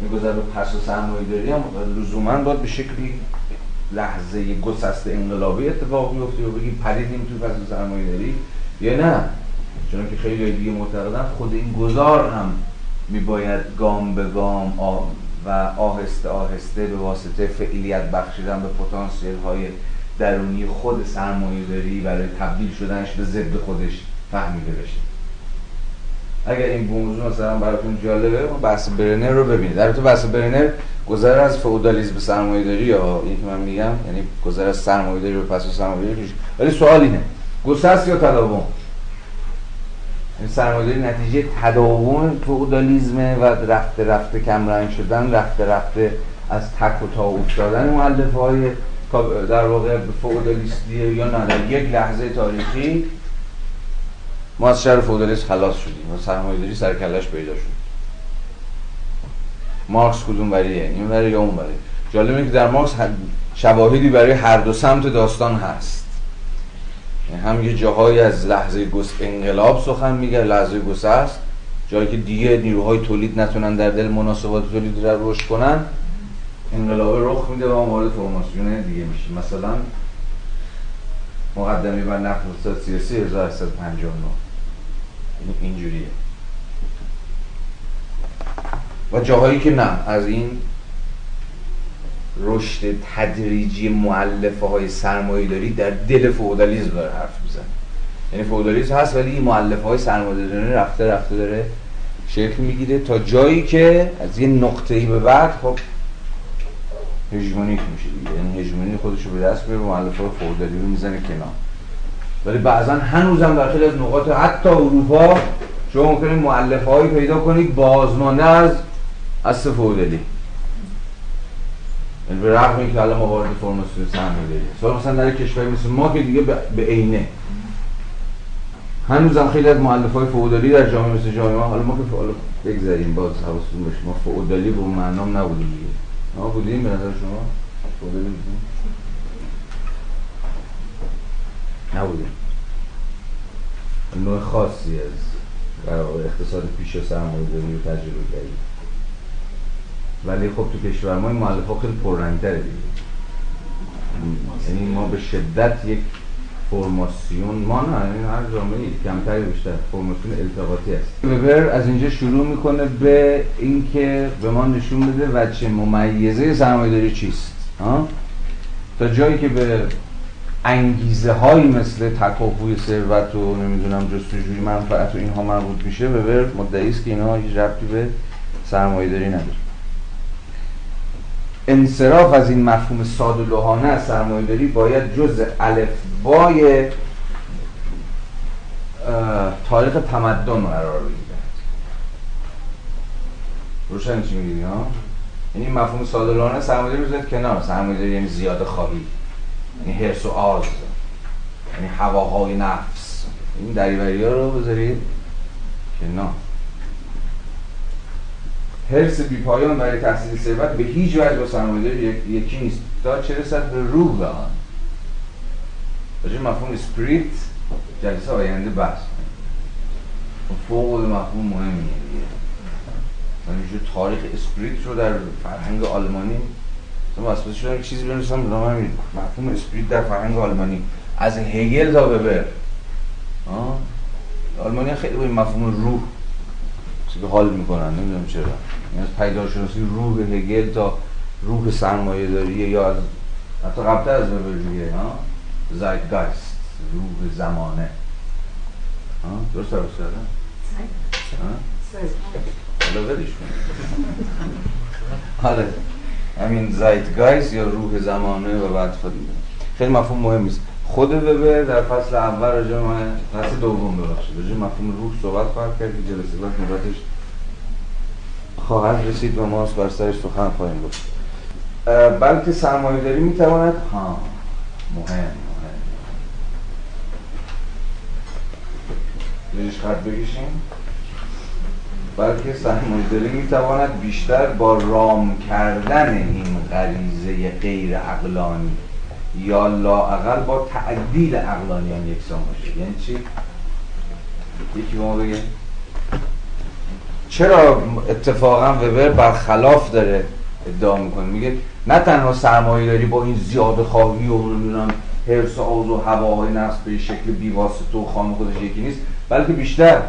این گذر به پس و سرمایه‌داری هم لزوماً باید به شکلی لحظه گسست انقلابی اتفاق میفته و بگیم پریدیم توی پس و سرمایه‌داری یا نه چون که خیلی دیگه معتقدن خود این گذار هم میباید گام به گام آه و آهسته آهسته به واسطه فعالیت بخشیدن به پتانسیل های درونی خود سرمایه‌داری برای تبدیل شدنش به ضد خودش فهمیده بشه. اگر این موضوع مثلا براتون جالبه بحث برنر رو ببینید. در تو بحث برنر گذر از فئودالیسم به سرمایه‌داری یا اینی که من میگم یعنی گذر از سرمایه‌داری به پس از سرمایه‌داری ولی سوال اینه گسست یا تداوم سرمایه‌داری نتیجه تداوم فئودالیسم و رفته رفته کمرنگ شدن رفته رفته از تک و تا افتادن مؤلفه‌های در واقع فئودالیستی یا نه در یک لحظه تاریخی ما از شر فئودالیسم خلاص شدیم و سرمایه‌داری سرکلش پیدا شد مارکس کدوم بریه این بری یا اون بری جالب اینه که در مارکس شواهدی برای هر دو سمت داستان هست هم یه جاهایی از لحظه گس انقلاب سخن میگه لحظه گسست جایی که دیگه نیروهای تولید نتونن در دل مناسبات تولید را رشد کنن انقلاب رخ میده و وارد فرماسیون دیگه میشه مثلا مقدمه بر نقد اقتصاد سیاسی هزار و هشتصد و پنجاه و نه اینجوریه و جاهایی که نه از این رشد تدریجی مؤلفه های سرمایه‌داری در دل فئودالیسم داره حرف میزنه یعنی فئودالیسم هست ولی این مؤلفه های سرمایه‌داری رفته رفته داره شکل میگیره تا جایی که از یه نقطه‌ای به بعد خب هژمونیک میشه دیگه یعنی هژمونی خودشو به دست میاره مؤلفه های فئودالی رو میزنه کنار ولی بعضا هنوزم در خیلی از نقاط حتی اروپا شما ممکنه مؤلفه‌ای پیدا کنید بازمانده از اصل فئودالی این به رغم اینکه الان ما وارد فرماسیون سرمایه‌داری شدیم مثلا در کشوری مثل ما که دیگه به عینه هنوزم خیلی از مؤلفه‌های فئودالی در جامعه مثل جامعه حالا ما که فئودال بگذاریم، باز حواستون باشه ما فئودالی به اون معنام نبودیم دیگه. ما بودیم به نظر شما فئودالی بودیم؟ نبودیم. نوع خاصی از در واقع اقتصاد پیش و سرمایه‌گذاری رو تجربه کردیم. ولی خب تو کشور ما این مؤلفه‌ها خیلی پررنگ‌تره دیگه. یعنی ما به شدت یک فرماسیون ما نه این هر جامعه‌ای کمتر بیشتر فرماسیون التقاطی است. وبر از اینجا شروع میکنه به اینکه به ما نشون بده وجه ممیزه سرمایه‌داری چیست، ها؟ تا جایی که به انگیزه هایی مثل تکاپوی ثروت و نمیدونم جستجوی منفعت و اینها مربوط میشه، وبر مدعی است که اینها هیچ ربطی به سرمایه‌داری نداره. انصراف از این مفهوم ساده لوحانه از سرمایه‌داری باید جزء الفبای تاریخ تمدن قرار بگیرد. روشن چی می‌گید ها؟ یعنی مفهوم ساده لوحانه سرمایه‌داری بذارید کنار. سرمایه‌داری یعنی زیاده خواهی، یعنی حرص و آز، یعنی هواهای نفس. این دریوری‌ها رو بذارید کنار. حرص بی‌پایان برای تحصیل ثروت به هیچ وجه با سرمایه‌داری یکی نیست تا چه رسد به روح به آن. راجع به مفهوم اسپریت جلسه آینده بحث کنیم. فوق‌العاده مفهوم مهمیه دیگه. من یه جور تاریخ اسپریت رو در فرهنگ آلمانی مثلا واسه شدم چیزی بنویسم نامم میاد. مفهوم اسپریت در فرهنگ آلمانی از هگل تا وبر. ها؟ آلمانی‌ها خیلی با این مفهوم روح که حال میکنن، نمیدونم چرا. از پیداشناسی روح هگل تا روح سرمایه‌داری یا از حتی قبلتر از وبر ها زایدگایست، روح زمانه. ها درست درست کردم؟ ها؟ حالا ولش کن. آره. همین زایدگایست یا روح زمانه و بعد خود خیلی مفهوم مهمی است. خود وبر در فصل اول راجع به فصل دوم ببخشید راجع مفهوم روح صحبت خواهد کرد که جلسه بعد نوبتش خواهد رسید و ما از بر سرش سخن خواهیم گفت. بلکه سرمایه‌داری میتواند ها مهم مهم ریش خط بکشیم. بلکه سرمایه‌داری میتواند بیشتر با رام کردن این غریزه غیر عقلانی یا لااقل با تعدیل عقلانیان یکسان باشه. یعنی چی؟ یکی ما بگه چرا اتفاقا وبر برخلاف داره ادعا میکنه، میگه نه تنها سرمایه داری با این زیاده خواهی و نمیدونم حرص و آز و هواهای نفس به شکل بیواسطه و خام خودش یکی نیست، بلکه بیشتر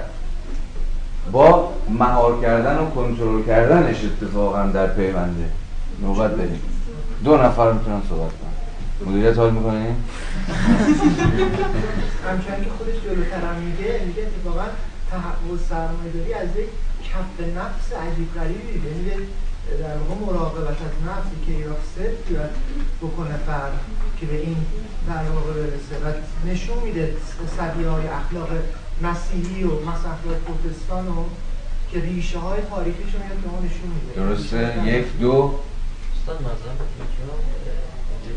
با مهار کردن و کنترل کردنش اتفاقا در پیونده. نوبت داریم دو نفر میتونن صحبت کنن. مدیریت حال میکنیم؟ همچنان که خودش جلوترم میگه میگه اتفاقا تحول سرمایه‌داری از یک کف نفس عجیب غریبی میده، در واقع مراقبت از نفسی که یا صرف باید بکنه فرد که به این در واقع برسه و نشون میده سبیه های اخلاق مسیحی و مثلا اخلاق پروتستان و که ریشه های تاریخیشون میاد به ما نشون میده. درسته؟ یک دو استاد مذهب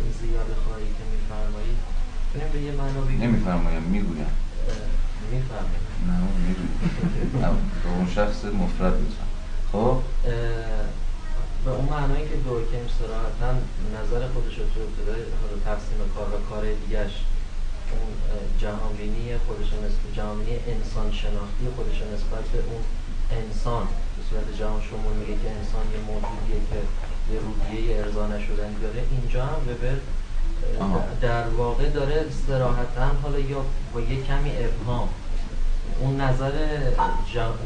این زیاده خواهی که میفرمایید کنیم به یه معنا بگیم؟ نمیفرمایم، میگویم میفرمایم نه، میگویم نه، به اون شخص مفرد بزن. خب به اون معنایی که دورکیم صراحتاً نظر خودش رو تو ابتدای تقسیم کار و کار دیگرش اون جهانبینی خودش رو نسبت جهانبینی انسان شناختی خودش رو نسبت به اون انسان به صورت جهان شمول میگه که انسان یه موجودیه که یه روحیه یه ارضا نشدنی داره. اینجا هم وبر در واقع داره صراحتاً حالا یا با یه کمی ابهام اون نظر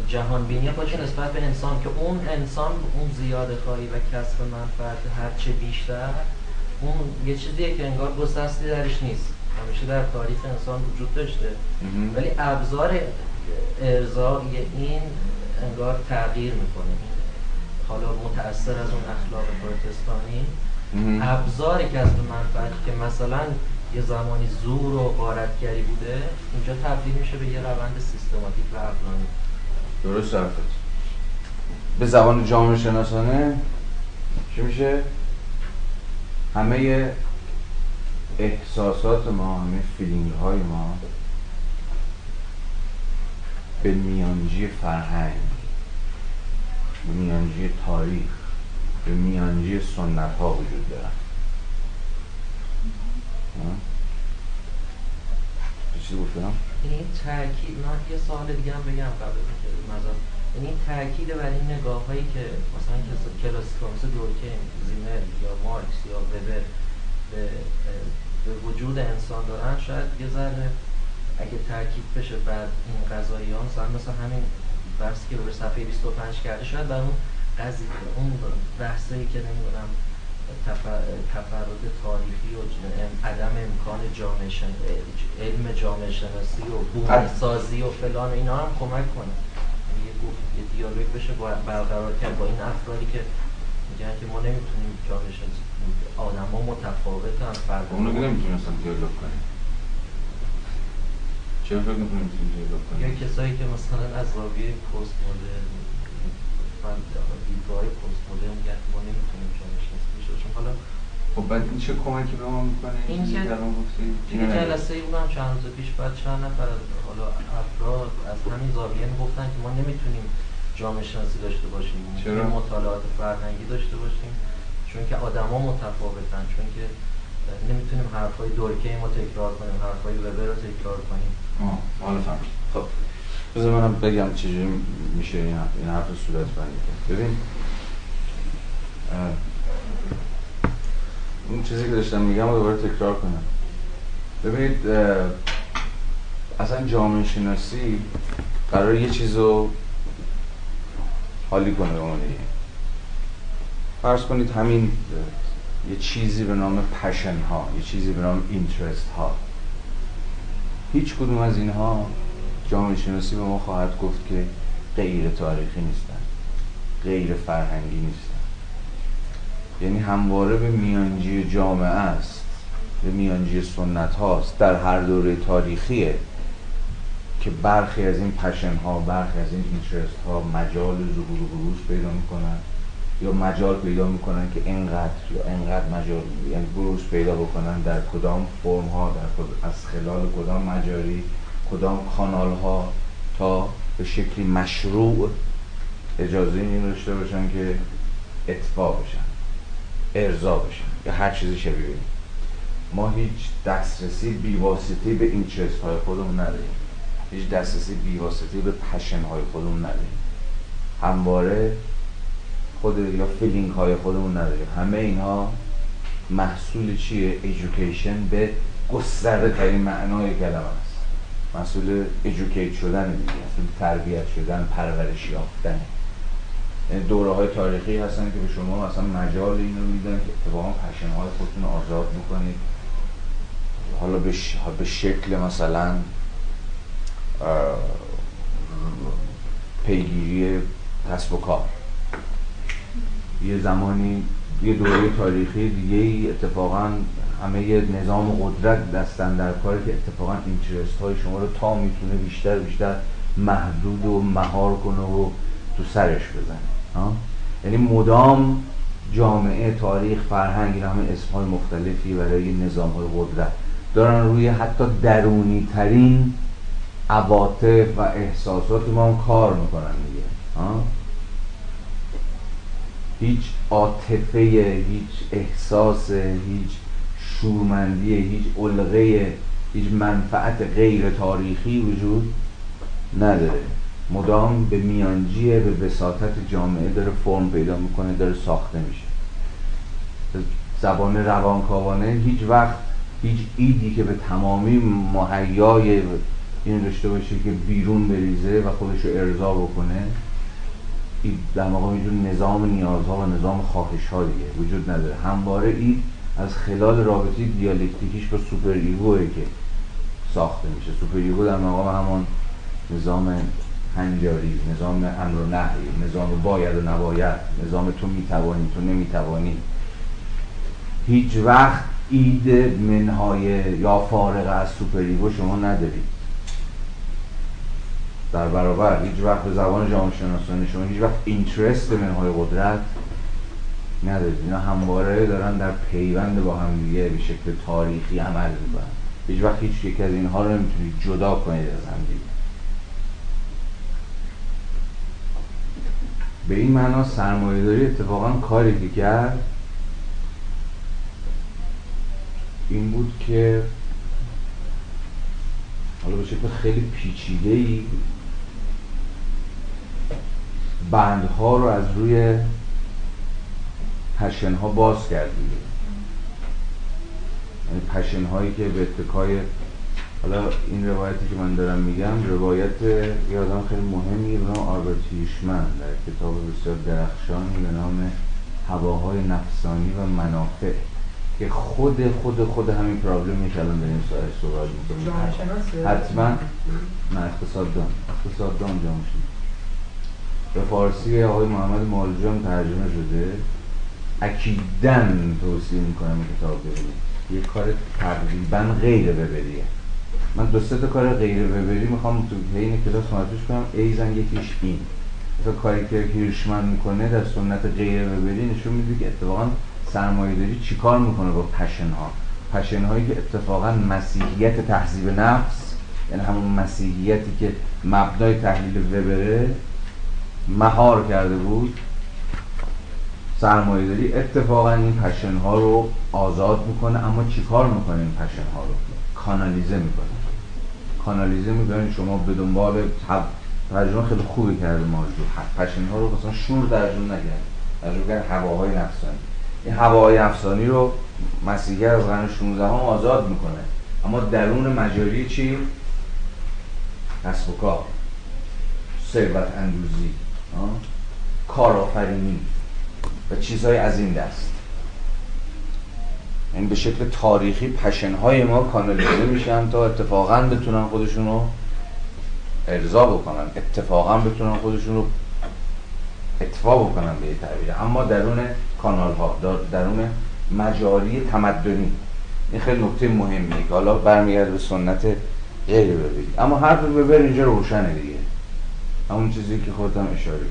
جهانبینی خودش نسبت به انسان که اون انسان اون زیاده خواهی و کسب منفعت هرچه بیشتر اون یه چیزیه که انگار گسستی درش نیست، همیشه در تاریخ انسان وجود داشته ولی ابزار ارضای این انگار تغییر میکنه. حالا متأثر از اون اخلاق پروتستانی ابزاری که از منفعت که مثلا یه زمانی زور و غارتگری بوده اینجا تبدیل میشه به یه روند سیستماتیک و عقلانی. درست حرفت. به زبان جامعه شناسانه چی میشه؟ همه احساسات ما، همه فیلینگ های ما به میانجی فرهنگ، به میانجی تاریخ، به میانجی سنت ها وجود دارن. چیزی گفتم؟ یعنی تاکید، من یه سوال دیگه هم بگم قبل مزار، یعنی تاکید بر این نگاه هایی که مثلا کلاسیکا مثل دورکیم، زیمل یا مارکس یا وبر به, به وجود انسان دارن، شاید یه ذره اگه تاکید بشه بعد این قضایی ها مثلا همین بحث که به صفحه بیست و پنج کرده، شاید بر اون قضیه اون بحثایی که نمیدونم تفرد تاریخی و عدم امکان جامعه علم جامعه شناسی و بومسازی و فلان اینا هم کمک کنه، یه گفت یه دیالوگ بشه برقرار کرد با این افرادی که میگن که ما نمیتونیم جامعه شناسی، آدم ها متفاوتن، فرق دارن. اونو که نمیتونستم دیالوگ کنیم، چرا فکر میکنیم دیالوگ کنیم؟ یا کسایی که مثلا از زاویه پست مدرن، دیدگاه پست مدرن میگن ما نمیتونیم جامعه شناسی. خب بعد این چه کمکی به ما میکنه؟ این که توی جلسه اون هم چند روز پیش بعد چند نفر حالا افراد از همین زاویه میگفتن که ما نمیتونیم جامعه شناسی داشته باشیم، چرا؟ مطالعات فرهنگی داشته باشیم، چون که آدم ها متفاوتن، چون که نمیتونیم حرفای دورکیم رو تکرار کنیم، حرفای وبر رو تکرار کنیم. آه حالا فهمید. خب بذار منم بگم چجوری میشه این حرف صورت بندی کرد. ببین اون چیزی که داشتم میگم رو دوباره تکرار کنم. ببینید اصلا جامعه شناسی قرار یه چیز رو حالی کنه به معنی. فرض کنید همین یه چیزی به نام پشن ها، یه چیزی به نام اینترست ها، هیچ کدوم از اینها جامعه شناسی به ما خواهد گفت که غیر تاریخی نیستن، غیر فرهنگی نیستن، یعنی همواره به میانجی جامعه است، به میانجی سنت هاست. در هر دوره تاریخیه که برخی از این پشن ها، برخی از این اینترست ها مجال ظهور و بروز پیدا میکنن یا مجال پیدا میکنن که اینقدر یا اینقدر مجال، یعنی بروز پیدا بکنن در کدام فرم ها، در کد... از خلال کدام مجاری، کدام کانال ها، تا به شکلی مشروع اجازه این داشته باشن که اتفاق بشن، ارضا بشن یا هر چیزی شبیه این. ما هیچ دسترسی بیواسطه‌ای به این چیزهای خودمون نداریم، هیچ دسترسی بیواسطه‌ای به پشن‌های خودمون نداریم، همواره خود یا فیلینگ‌های خودمون نداریم. همه اینها محصول چیه؟ ایژوکیشن به گسترده ترین معنای کلمه است، محصول ایژوکیت شدن دیگه، محصول تربیت شدن، پرورش یافتن. دوره های تاریخی هستن که به شما مثلا مجال این رو میدن که اتفاقا پشنهای خودتون آزاد میکنید، حالا به, ش... به شکل مثلا پیگیری کسب و کار. یه زمانی یه دوره تاریخی دیگه ای اتفاقا همه یه نظام قدرت دستن در کار که اتفاقا اینترست های شما رو تا میتونه بیشتر بیشتر محدود و مهار کنه و تو سرش بزنه. یعنی مدام جامعه، تاریخ، فرهنگ، این همه اسم‌های مختلفی برای نظام‌های قدرت دارن روی حتی درونی ترین عواطف و احساسات ما هم کار میکنن دیگه. هیچ عاطفه، هیچ احساس، هیچ شورمندی، هیچ علقه، هیچ منفعت غیر تاریخی وجود نداره، مدام به میانجیه، به وساطت جامعه داره فرم پیدا میکنه، داره ساخته میشه. زبان روانکاوانه هیچ وقت هیچ ایدی که به تمامی مهیای این داشته باشه که بیرون بریزه و خودشو ارضا بکنه، در مقام اینجور نظام نیازها و نظام خواهشها دیگه وجود نداره. همواره اید از خلال رابطه دیالکتیکیش با سوپر ایگوه که ساخته میشه. سوپر ایگو در مقام همان نظام هنجاری، نظام امر و نهی، نظام باید و نباید، نظام تو میتوانی، تو نمیتوانی. هیچ وقت اید منهای یا فارغ از سوپریگو شما ندارید. در برابر هیچ وقت به زبان جامعه شناسانه شما هیچ وقت اینترست منهای قدرت ندارید. اینا همواره دارن در پیوند با هم دیگه به شکل تاریخی عمل میکنن. هیچ وقت هیچ یک از اینها رو نمیتونید جدا کنید از هم دیگه. به این معنا سرمایه‌داری اتفاقا کاری دیگر این بود که حالا به شکل خیلی پیچیده‌ای بندها رو از روی پشن‌ها باز کردیم، یعنی پشن‌هایی که به اتکای حالا این روایتی که من دارم میگم روایت یه آدم خیلی مهمی به نام آلبرت هیشمن در کتاب بسیار درخشانی به نام هواهای نفسانی و منافع که خود خود خود همین پرابلمی که الان داریم ساعتش صحبت می‌کنیم حتما نه اقتصاددان اقتصاددان جامعه‌شناس به فارسی آقای محمد مالجو هم ترجمه شده، اکیداً توصیه می‌کنم این کتاب ببینید. یه کار تقریباً غیر وبریه. من دو سه تا کار غیر وبری می‌خوام تو این کلاس معرفیش کنم. ایزن یکیش این. مثلا کاری که هیرشمن می‌کنه در سنت غیر وبری نشون میده که اتفاقاً سرمایه‌داری چیکار می‌کنه با پشن‌ها. پشن‌هایی که اتفاقاً مسیحیت تهذیب نفس، یعنی همون مسیحیتی که مبنای تحلیل وبره مهار کرده بود، سرمایه‌داری اتفاقاً این پشن‌ها رو آزاد میکنه. اما چیکار میکنه این پشن‌ها رو؟ کانالیزه میکنه. کانالیزه میکنه. شما به دنبال تب... ترجمه خیلی خوبی کرده ماجور، پشن‌ها رو مثلا شور درجون نگرد درجون کرد هواهای نفسانی. این هواهای نفسانی رو مسیحیت از قرن شانزدهم هم آزاد میکنه، اما درون مجاری چی؟ کسب و کار، ثروت اندوزی، کارآفرینی و چیزهای از این دست. این به شکل تاریخی پشن‌های ما کانالیزه میشن تا اتفاقاً بتونن خودشون رو ارضا بکنن، اتفاقاً بتونن خودشون رو اطفا بکنن به یه تعبیر، اما درون کانال‌ها، درون مجاری تمدنی. این خیلی نکته مهمیه که حالا برمیگرده به سنت غیر وبری. اما هر دو وبر اینجا روشنه دیگه، همون چیزی که خودم اشاره کرد.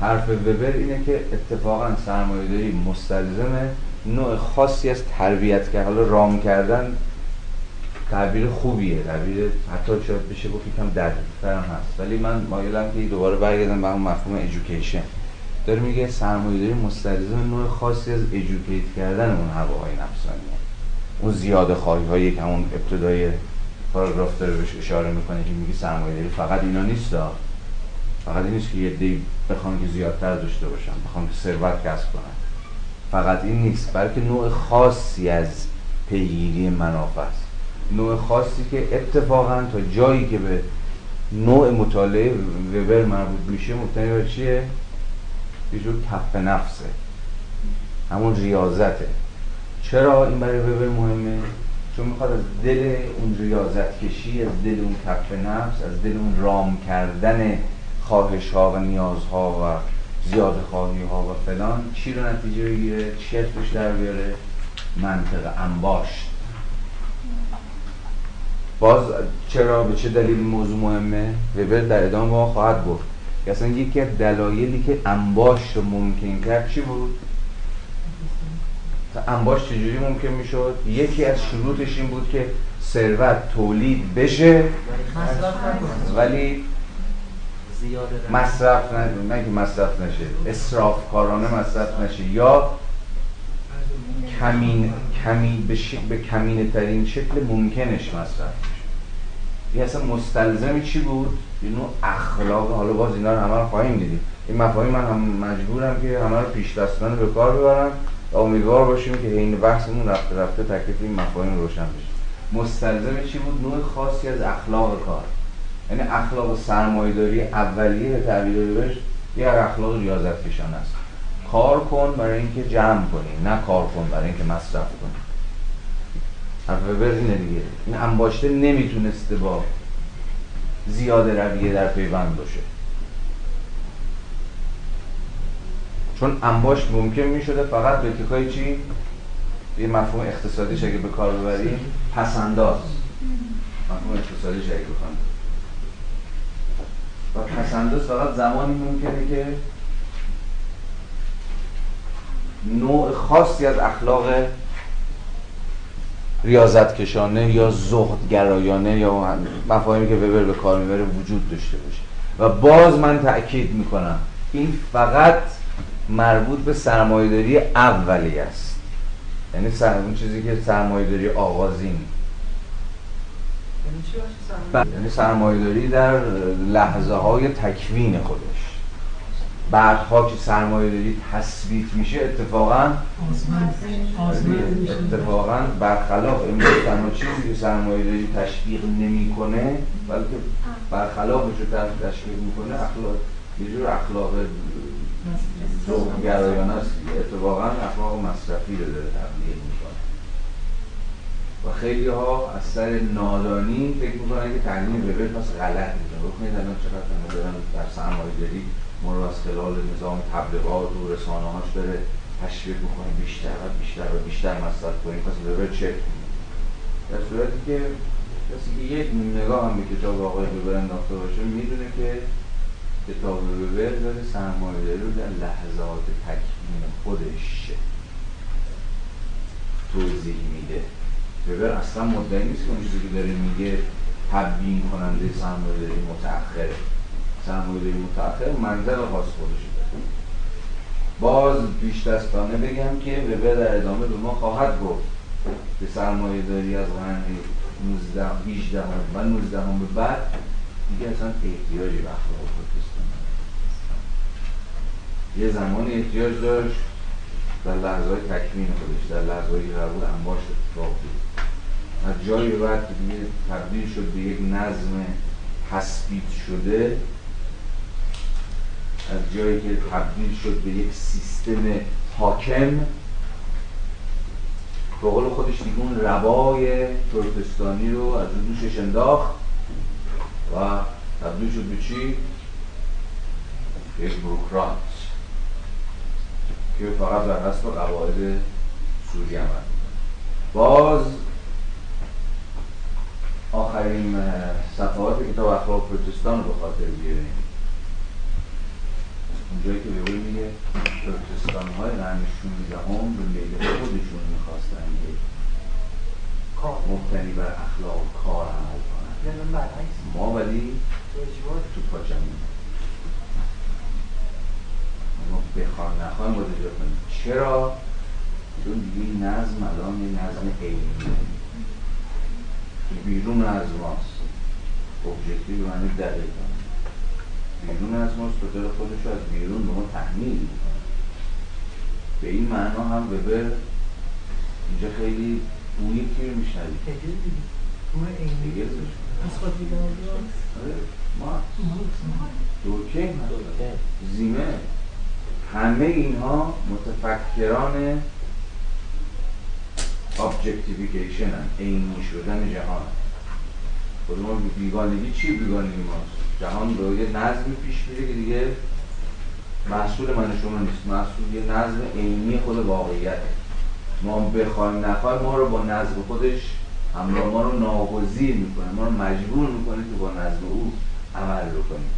حرف وبر اینه که اتفاقاً سرمایه‌داری مستلزم نوع خاصی از تربیت که حالا رام کردن تعبیر خوبیه، تعبیر حتی شاید بشه گفت یکم دقیق‌تر هم هست، ولی من مایلم که دوباره برگردم به اون مفهوم ادویکیشن. داره میگه سرمایه‌داری مستلزم نوع خاصی از ادویکیت کردن اون هواهای نفسانیه، اون زیاده خواهی‌هایی که همون ابتدای پاراگراف داره بهش اشاره میکنه که میگه سرمایه‌داری فقط اینا نیست، فقط این نیست که یه دی بخوان که زیادتر داشته باشن، بخوان که ثروت کسب کنن، فقط این نیست، بلکه نوع خاصی از پیگیری منافع است، نوع خاصی که اتفاقاً تا جایی که به نوع مطالعه وبر مربوط میشه مبتنی بر چیه؟ یه جور کف نفسه، همون ریاضته. چرا این برای وبر مهمه؟ چون میخواد از دل اون ریاضت کشی، از دل اون کف نفس، از دل اون رام کردن خواهش‌ها و نیازها و زیاده‌خواهی‌ها و فلان چی رو نتیجه بگیره؟ چی ازش در بیاره؟ منطق انباشت. باز چرا، به چه دلیل این موضوع مهمه؟ وبر در ادامه ما خواهد گفت. اصلا یکی از دلایلی که انباشت رو ممکن کرد چی بود؟ انباشت چجوری ممکن میشد؟ یکی از شروطش این بود که ثروت تولید بشه ولی مصرف نشه، نه که مصرف نشه، اسرافکارانه مصرف نشه، یا کمین کمین به شکل به کمینه ترین شکل ممکنش مصرف بشه. این اصلا مستلزم چی بود؟ یه نوع اخلاق. حالا باز اینا رو همه رو خواهیم دیدیم. این مفاهیم من هم مجبورم که همه رو پیش دستانه به کار ببرم و امیدوار باشیم که این بحثمون رفته رفته تکلیف این مفاهیم روشن بشه. مستلزم چی بود؟ نوع خاصی از اخلاق کار. یعنی اخلاق و سرمایه‌داری اولیه به تعبیر وبر یه اخلاق ریاضت کشانه است. کار کن برای اینکه جمع کنی، نه کار کن برای اینکه مصرف کنی. حرف وبر اینه دیگه. این انباشته نمیتونسته با زیاده رویه در پیوند باشه، چون انباشت ممکن میشده فقط به اتکای چی؟ یه مفهوم اقتصادیش اگه به کار ببریم پس‌انداز، مفهوم اقتصادیش اگه بخوام و پس‌انداز فقط زمانی ممکنه که نوع خاصی از اخلاق ریاضتکشانه یا زهدگرایانه یا مفاهیمی که وبر به کار میبره وجود داشته باشه. و باز من تأکید میکنم این فقط مربوط به سرمایه‌داری اولی است، یعنی سر... اون چیزی که سرمایه‌داری آغازین، یعنی سرمایه‌داری در لحظه های تکوین خودش. بعدها که سرمایه‌داری تثبیت میشه اتفاقا اتفاقا برخلاف این تنها چیزی که سرمایه‌داری تشویق نمیکنه، بلکه برخلافش رو تشویق میکنه، اخلاق یه جور اخلاق گرایانه است، اتفاقا اخلاق مصرفی رو داره تبلیغ میکنه و خیلی ها از سر نادانی فکر میکنن که تعلیم وبر پس غلط میکنه. بکنید الان چقدر ندارن در سرمایه‌داری ما رو از خلال نظام تبلیغات و رسانه هاش داره تشویق میکنه بیشتر و بیشتر و بیشتر مصرف کنیم، پس وبر چک میکنه، در صورتی که کسی که یک نگاه هم به کتاب آقای وبر انداخته باشه میدونه که کتاب وبر داره سرمایه‌داری رو در لحظات تکوین خودش توضیح میده. وبر اصلا مدعی نیست که اون چیزی که داره میگه تبیین کننده سرمایه‌داری متأخره. سرمایه‌داری متأخر منظر خاص خودش داره. باز بیش‌دستانه بگم که وبر در ادامه به ما خواهد گفت که سرمایه‌داری از قرن نوزدهم، بیستم و نوزدهم به بعد دیگه اصلا احتیاجی به اخلاق پروتستان نداشت. یه زمانی احتیاج داشت، در لحظه‌های تکوین خودش، در لحظه‌هایی که قرار بود انباشت اتفاق بیفته. از جایی به بعد که دیگه تبدیل شد به یک نظم تثبیت شده، از جایی که تبدیل شد به یک سیستم حاکم، به قول خودش دیگه اون روای پروتستانی رو از دوشش انداخت و تبدیل شد به چی؟ یک بروکرات که فقط بر حسب قواعد سوری عمل می‌کنه. باز آخرین صفحات کتاب اخلاق پروتستان رو به خاطر بیاریم، اونجایی که به قول میگه پروتستان‌های قرن شانزدهم به میل خودشون می‌خواستن یک مبتنی بر اخلاق و کار عمل کنن، ما ولی تو پاچم می‌کنیم، ما بخوام نخواهیم باید اجرا کنیم. چرا؟ چون دیگه این نظم الان یه نظم علمیه بیرون از ماست، ابجکتیو به معنی دقیق بیرون از ماست، به دل خودش از بیرون به ما تحمیل میکنه. به این معنا هم وبر اینجا خیلی بویی که رو میشنوید هگل دورکهایم، زیمل، همه اینها متفکران ابجکتیفیکیشن هم، عینی شدن جهان هم. خودمان بیگانگی چی بیگانگی ماست؟ جهان به یه نظمی پیش میره که دیگه محصول من شما نیست، محصول یه نظم عینی خود واقعیت. ما بخوایم نخوایم ما رو با نظم خودش همراه، ما رو ناگزیر میکنه، ما رو مجبور میکنه که با نظم او عمل بکنیم.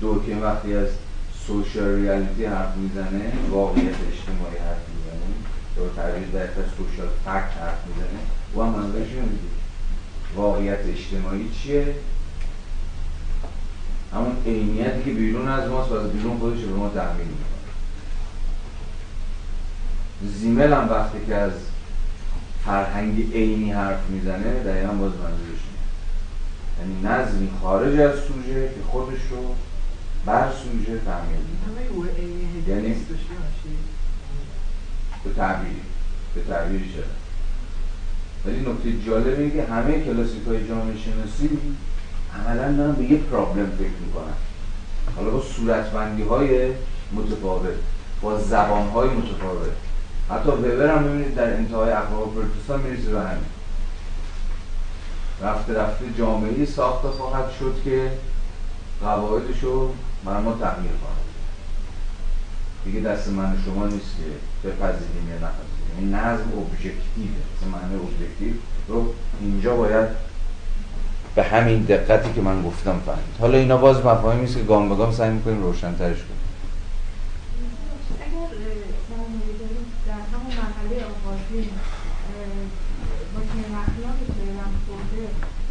دورکهایم وقتی از سوشال ریالیتی حرف میزنه، واقعیت اجتماعی حرف میزنه، دور تعریف در اختیار سوشال فکت حرف میزنه، او هم منظورش میگه واقعیت اجتماعی چیه؟ همون عینیتی که بیرون از ماست و از بیرون خودش به ما تحمیل میکنه. زیمل هم وقتی که از فرهنگ عینی حرف میزنه دقیقا باز منظورش میگه، یعنی نظمی خارج از سوژه که خودش رو بر سوژه تعمیل میکنه، یعنی به تعبیری به تعبیری شده. ولی نکته جالب اینه که همه کلاسیک‌های جامعه شناسی عملاً دارن به یه پرابلم فکر میکنن، حالا با صورتبندی‌های متفاوت، با زبان‌های متفاوت. حتی وبر هم می‌بینید در انتهای اخلاق پروتستان میرسه به همین، رفته رفته جامعه‌ای ساخته خواهد شد که قواعدش رو بر ما تحمیل خواهد دیگه دست من شما نیست که بپذیریم یا نپذیریم، این نظم ابژکتیوه، مثلا معنی ابژکتیو رو اینجا باید به همین دقتی که من گفتم فهمید. حالا اینا باز مفاهیمی است که گام به گام سعی می‌کنیم روشن‌ترش کنیم. اگر در همون مرحله آغازین با که مخلاقی پیوند خورده،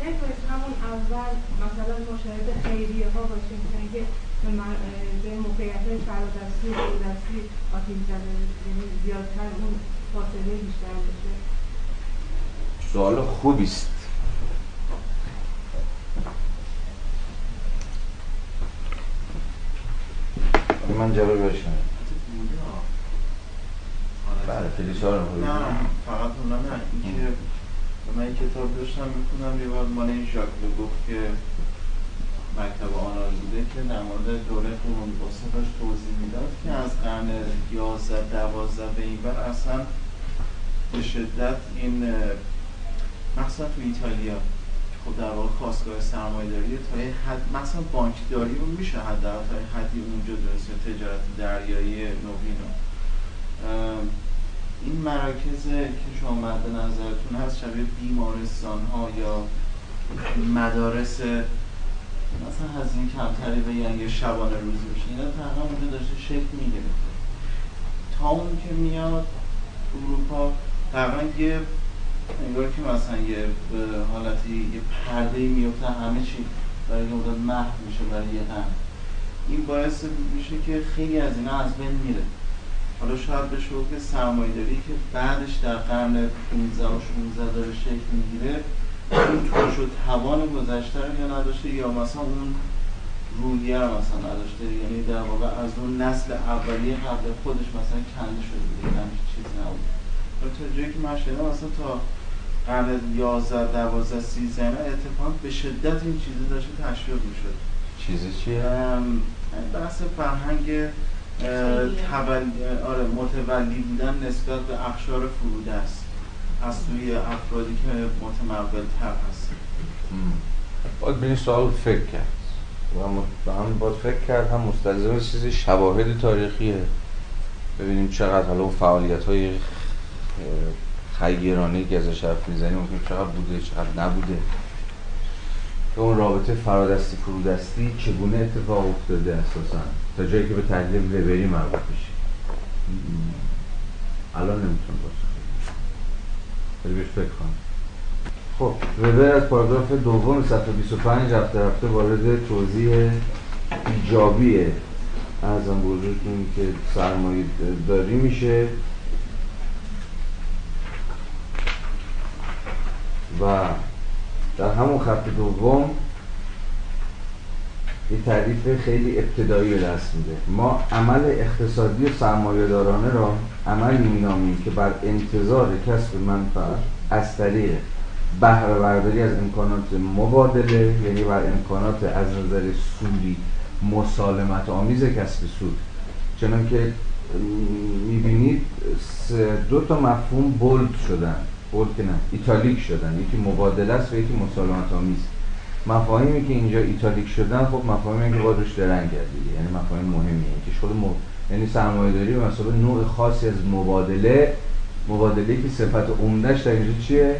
یک روز همون اول مثلا مشاهده خیریه ها باشیم که به موقعیت های فرادستی و دستی آتیل زده، یعنی زیادتر اون فاصله بیشتر بشه. سوال خوبیست. من جواب باشم بله کلیسا رو نه فقط اونم نه این که من این کتاب داشتم میکنم یه بار مال این ژاک لو گفت که مکتب آنال بوده که در مورد دوره قرون وسطاش توضیح میداد که از قرن یازده دوازده به این بر اصلا به شدت این مخصوصا تو ایتالیا خب در واقع خواستگاه سرمایه‌داری تا یه حد مثلا بانکداری رو میشه حد در تا یه حدی اونجا درسته تجارت دریایی نوین رو این مراکز که شما مد نظرتون هست شبیه بیمارستان ها یا مدارس مثلا هزینه کمتری به یعنی شبانه روز میشه اینا تقریبا اونجا داشته شکل میگرفته تا اون که میاد اروپا تقریبا یه انگار که مثلا یه حالتی یه پردهی میفته همه چی برای یه مدت محو میشه برای یه هم این باعث میشه که خیلی از اینا از بین میره. حالا شاید بشه که سرمایه‌داری که بعدش در قرن پانزده و شانزده داره شکل میگیره اون توش و توان گذشته رو یا نداشته یا مثلا اون رویه رو مثلا نداشته یعنی در واقع از اون نسل اولیه قبل خودش مثلا کنده شده دیگه همچین چیزی نبوده. تا جایی که من شده اصلا تا قرن یازده دوازده سیزده اتفاقا به شدت این چیزی داشته تشویق میشد. چیزی چیه؟ بحث فرهنگ آره متولی بودن نسبت به اقشار فروده است از توی افرادی که متمول‌تر هست. باید به این سوال فکر کرد و هم باید فکر کرد هم مستلزم چیزی شواهد تاریخیه ببینیم چقدر حالا اون فعالیت‌های خیرانه‌ای که ازش حرف میزنیم ممکنه چقدر بوده چقدر نبوده که اون رابطه فرادستی فرودستی چگونه اتفاق افتاده اساسا تا جایی که به تحلیل وبری مربوط بشه الان نمیتونم باشه ولی بهش فکر کنم. خب وبر از پاراگراف دوم صفحه بیست و پنج رفته رفته وارد توضیح ایجابی از آن وجودتون که سرمایه داری میشه و در همون خط دوم یه تعریف خیلی ابتدایی به دست میده. ما عمل اقتصادی سرمایه‌دارانه را عملی مینامیم که بر انتظار کسب منفعت از طریق بهره برداری از امکانات مبادله یعنی بر امکانات از نظر سودی مسالمت آمیز کسب سود چنانکه میبینید دو تا مفهوم بولد شدن بولد که نه ایتالیک شدن یکی مبادله است و یکی مسالمت آمیز. مفاهیمی که اینجا ایتالیک شدن خب مفاهیمی که باید روش درنگ کردید یعنی مفاهیم مهمیه که خود مو... یعنی سرمایه‌داری به مسابقه نوع خاصی از مبادله مبادله که صفت عمده‌اش در اینجا چیه؟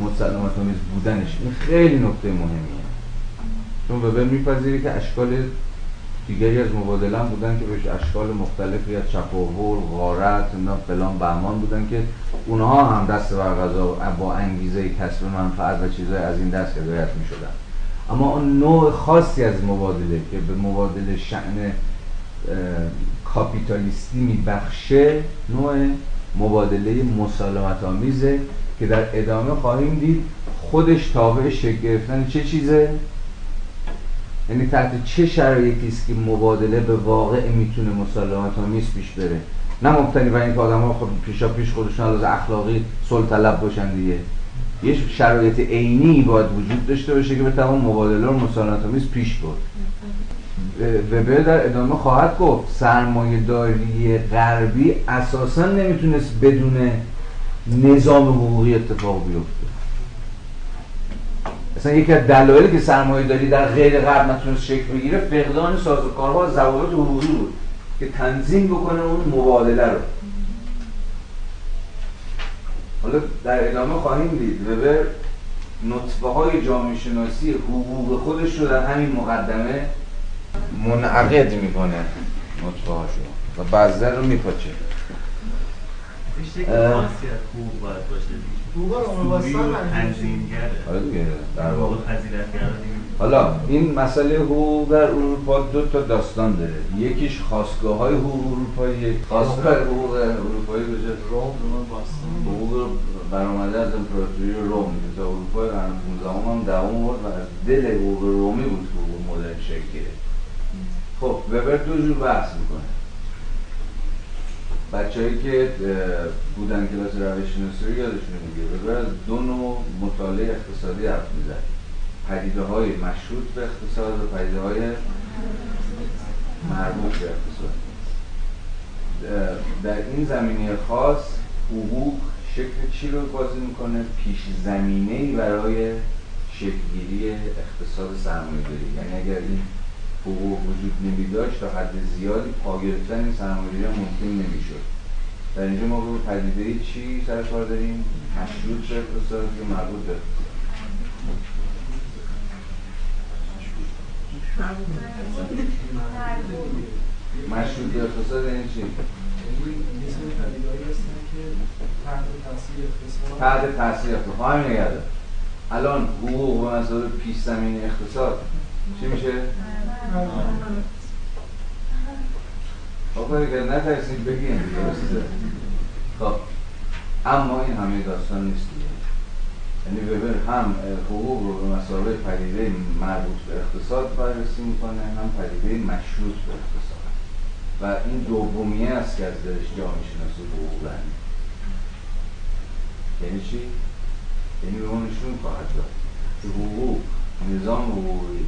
مسالمت آمیز بودنش. این خیلی نکته مهمیه چون وبر می‌پذیره که اشکال دیگری از مبادله هم بودن که بهش اشکال مختلفی از چپاول، غارت، اینا فلان بهمان بودن که اونها هم دست بر قضا با انگیزه کسب منفعت و چیزهای از این دست هدایت می‌شدن. اما اون نوع خاصی از مبادله که به مبادله شأن کاپیتالیستی میبخشه نوع مبادله مسالمت آمیزه که در ادامه خواهیم دید خودش تابع شکل گرفتن چه چیزه؟ یعنی تحت چه شرایطی است که مبادله به واقع میتونه مسالمت آمیز پیش بره نه مبتنی بر اینکه آدم‌ها خب پیشا پیش خودشون از اخلاقی صلح طلب باشن دیگه. یه شرایط عینی باید وجود داشته باشه که بتوان مبادله رو مسالمت آمیز پیش برد. وبر در ادامه خواهد گفت سرمایه‌داری غربی اساساً نمیتونست بدون نظام حقوقی اتفاق بیفته. اصلا یکی از دلایلی که سرمایه‌داری در غیر غرب نتونست شکل بگیره فقدان سازوکارها و ضوابط حقوقی بود که تنظیم بکنه اون مبادله رو. حالا در ادامه خواهیم دید وبر نطفه‌های جامعه شناسی حقوق خودش رو در همین مقدمه منعقد میکنه نطفه‌هاشو و بعضی رو میپاچه. بیشتر خاصیت حقوق باید باشه دیگه. حالا این مسئله حقوق در اروپا دو تا داستان داره. یکیش خواستگاه های حقوق اروپایی، خواستگاه حقوق اروپایی به جهت روم حقوق برآمده از امپراتوری روم که تا اروپای قرن پانزدهم هم دوام آورد و از دل حقوق رومی بود که حقوق مدرن شکل گرفت. خب وبر دو جور بحث میکنه. بچه‌ای که بودن کلاس روانشناسی رو یادشون میگه وبر از دو نوع مطالعه اقتصادی حرف میزنه. پدیده‌های مشروط به اقتصاد و پدیده‌های مربوط به اقتصاد. در این زمینه خاص حقوق شکل چی رو بازی میکنه؟ پیش زمینه‌ای برای شکل‌گیری اقتصاد سرمایه‌داری. یعنی اگر این حقوق وجود نمی‌داشت تا حد زیادی پا گرفتن این سرمایه‌داری ممکن نمی‌شد. در اینجا ما به پدیده چی سر کار داریم؟ مشروط به اقتصاد که مربوط به مشروط به اقتصاد. این چی؟ یه سری پدیده‌هایی هستن که تحت تاثیر اقتصاد تحت تاثیر اقتصاد همین نگرده. الان حقوق به مسائل پیش زمینه اقتصاد چی میشه؟ آقا دیگه نترسید بگیم درسته. خب اما این همه داستان نیست دیگه. یعنی وبر هم حقوق رو به مسائل پدیده مربوط به اقتصاد بررسی میکنه، هم پدیده مشروط به اقتصاد. و این دومیه است که از درش جامعه‌شناسی حقوق برمی. یعنی چی؟ یعنی به ما نشون خواهد داد که حقوق، نظام حقوقی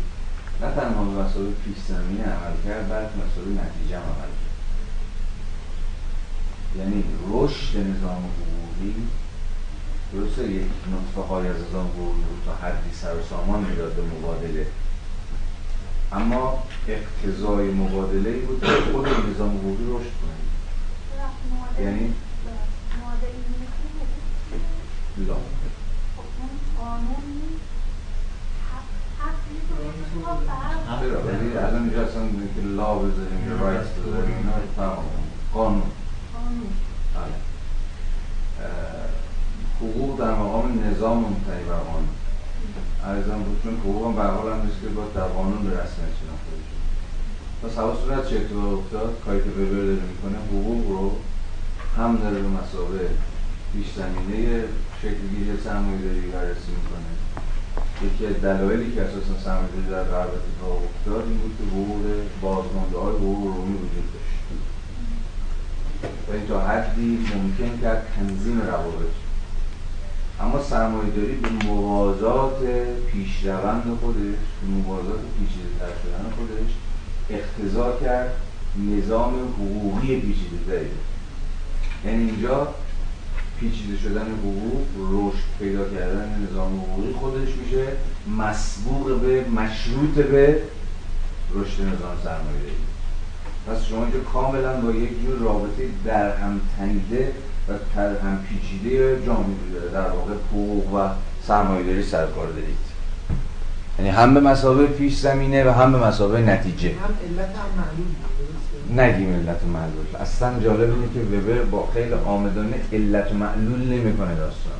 نه تنها به مسائل پیش زمینه عمل کرد، بلکه مسائل نتیجه هم عمل کرد. یعنی رشد نظام حقوقی درسته یک نطفه های از نظام حقوقی رو تا حدی سر و سامان میداد به مبادله، اما اقتضای مبادله ای بود که خود نظام حقوقی رشد کنه. یعنی معادله نیست. لا قانون حق حق نیست. ولی الان اینجا اصلا که لا بذاریم که رایت بذاریم اینا تمام قانون قانون حقوق در مقام نظام منتهی به قانون عرضم بود چون حقوق هم برحال هم نیست که باید در قانون به رسمیت شناخته بشه. پس حواستون هست چه اتفاق افتاد؟ کاری که وبر داره میکنه حقوق رو هم داره به مسابقه پیش زمینه شکل‌گیری سرمایه‌داری بررسی میکنه. یکی از دلایلی که اساسا سرمایه‌داری در غرب اتفاق افتاد این بود که حقوق بازمانده‌های حقوق رومی وجود داشت و این تا حدی ممکن کرد تنظیم روابط. اما سرمایه‌داری به موازات پیشروند خودش، به موازات پیچیده‌تر شدن خودش اقتضا کرد نظام حقوقی پیچیده‌تری. یعنی اینجا پیچیده شدن حقوق، رشد پیدا کردن نظام حقوقی خودش میشه مسبوق به مشروط به رشد نظام سرمایه‌داری. پس شما اینجا کاملا با یک جور رابطه در هم تنیده و هم پیچیده جامعه داره در واقع حقوق و سرمایه‌داری سرکار دارید. یعنی هم به مسابقه پیش زمینه و هم به مسابقه نتیجه. هم علت هم معلول نگیم علت معلول. اصلا جالب اینه که وبر با خیلی آمدانه علت معلول نمی‌کنه داستان.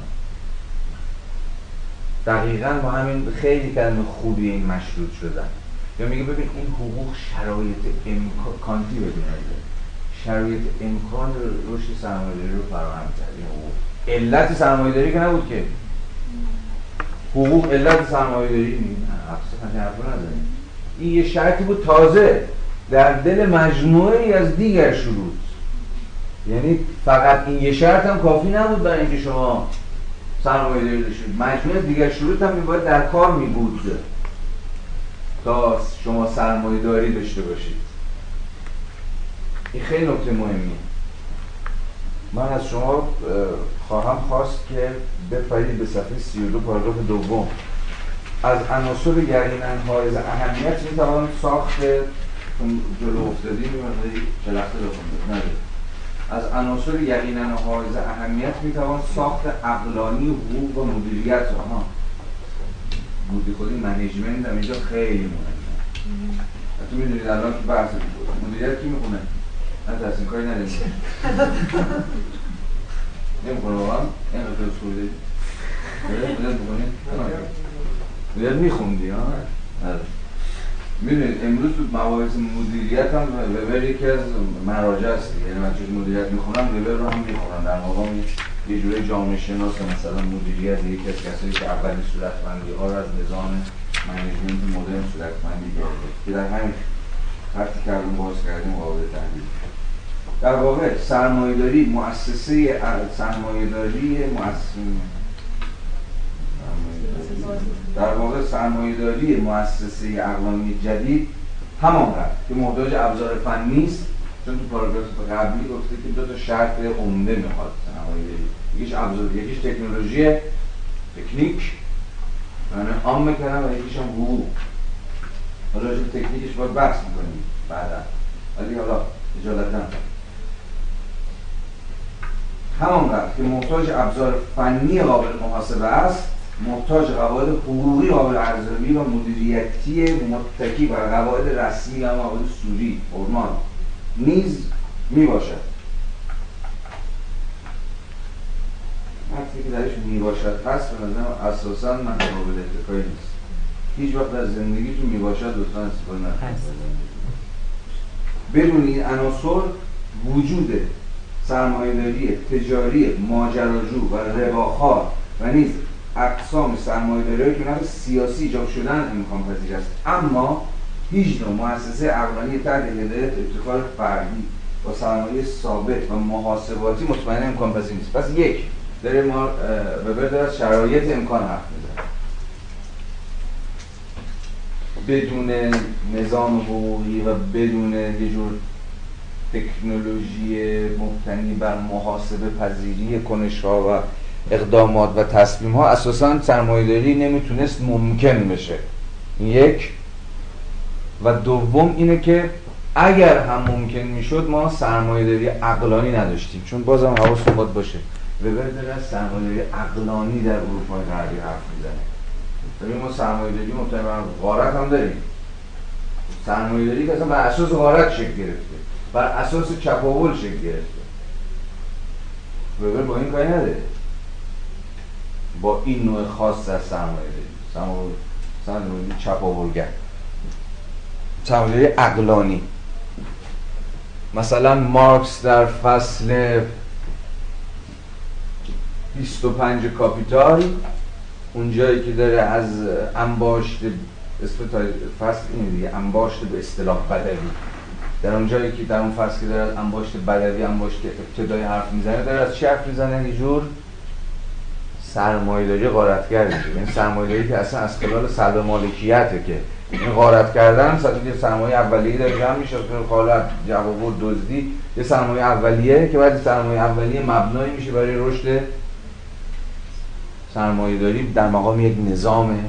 دقیقاً با همین خیلی کلمه خوبی این مشروط شدن. یا میگه ببین این حقوق شرایط امکاناتی بدون شرایط امکان رشد سرمایه‌داری رو فراهم کرد. حقوق علت سرمایه‌داری که نبود که. حقوق علت سرمایه‌داری نیست. اصلا حرف نزنیم. این یه شرطی بود تازه در دل مجموعه ای از دیگر شروط. یعنی فقط این یه شرط هم کافی نبود برای اینکه شما سرمایه‌داری داشته باشید. مجموعه دیگر شروط هم باید در کار می بود تا شما سرمایه‌داری داشته باشید. این خیلی نکته مهمیه. من از شما خواهم خواست که بپرید به صفحه سی و دو پاراگراف دوم. از عناصر یقیناً حائز اهمیت میتوان ساخت جلو افتادیم یعنی جلخته بخونده نداره. از عناصر یقیناً حائز اهمیت میتوان ساخت عقلانی حقوق و مدیریت. آها بودی خودی منیجمنت هم اینجا خیلی مهمه. تو میدونید الان که بحث بود مدیریت کی میخونه؟ نه درست این کاری نداریم نمی کنه واقعا؟ این قطعه از خوری داریم باید میخوندی ها؟ آره. میدونید امروز تو مباحث مدیریت هم وبر یکی از مراجع است، یعنی من چیز مدیریت میخونم وبر رو هم میخونم، در مقام یه جوری جامعه شناس مثلا مدیریت، یکی از کسایی که اولین صورتبندی ها رو از نظام منیجمنت مدرن صورتبندی کرده که در همین خطی که الان باز کردیم قابل تحلیل. در واقع سرمایه‌داری مؤسسه سرمایه‌داری مؤسسه در واقع سرمایه‌داری مؤسسه عقلانی جدید همانقدر که محتاج ابزار فنی است، چون تو پاراگراف قبلی گفته که دو تا شرط عمده میخواد سرمایه‌داری، یکیش ابزار، یکیش تکنولوژی، تکنیک یعنی عام کردن، و یکیش هم حقوق. حالا راجع به تکنیکش باید بحث می‌کنیم بعدا، ولی حالا اجالتاً همانقدر که محتاج ابزار فنی قابل محاسبه است، محتاج قواعد حقوقی قابل ارزیابی و مدیریتی متکی بر قواعد رسمی و قواعد سوری فرمان نیز میباشد. حتی که درش میباشد هست به نظرم اساساً من قابل اتکایی نیست. هیچ وقت در زندگیتون میباشد لطفاً استفاده نکنید. بدون این عناصر وجود سرمایه‌داری تجاری ماجراجو و رباخوار و نیز اقسام سرمایه‌داری که نوع سیاسی ایجاب شدن امکان پذیر است، اما هیچ نوع مؤسسه عقلانی تحت هدایت ابتکار فردی با سرمایه ثابت و محاسباتی مطمئن امکان پذیر نیست. پس یک داره ما وبر داره شرایط امکان حرف می‌زنه. بدون نظام حقوقی و بدون یه جور تکنولوژی مبتنی بر محاسبه پذیری کنش‌ها و اقدامات و تصمیم ها اساساً سرمایه‌داری نمیتونست ممکن بشه. یک و دوم اینه که اگر هم ممکن میشد ما سرمایه‌داری عقلانی نداشتیم، چون بازم حواستون باید باشه وبر داره از سرمایه‌داری عقلانی در اروپای غربی حرف میزنه. ببین ما سرمایه‌داری مبتنی بر غارت هم داریم، سرمایه‌داری که اصلا بر اساس غارت شکل گرفته، بر اساس چپاول شکل گرفته. وبر با این کاری نداره، با این نوع خاص از سرمایه‌داری، سرمایه‌داری چپاولگر، سرمایه‌داری عقلانی. مثلا مارکس در فصل بیست و پنج کاپیتال، اونجایی که داره از انباشت اسم فصل این دیگه انباشت به اصطلاح بدوی، در اونجایی که در اون فصل که داره از انباشت بدوی انباشت ابتدایی حرف میزنه، داره از چه حرف میزنه؟ یه جور سرمایه‌داری غارتگر میشه. این سرمایه‌داری که اصلا از خلال سلب مالکیته، که این غارت کردن سرمایه سرمایه اولیه در جمع میشه، که حالا جواب دزدی یه سرمایه اولیه که بعد سرمایه اولیه مبنایی میشه برای رشد سرمایه‌داری در مقام یک نظام،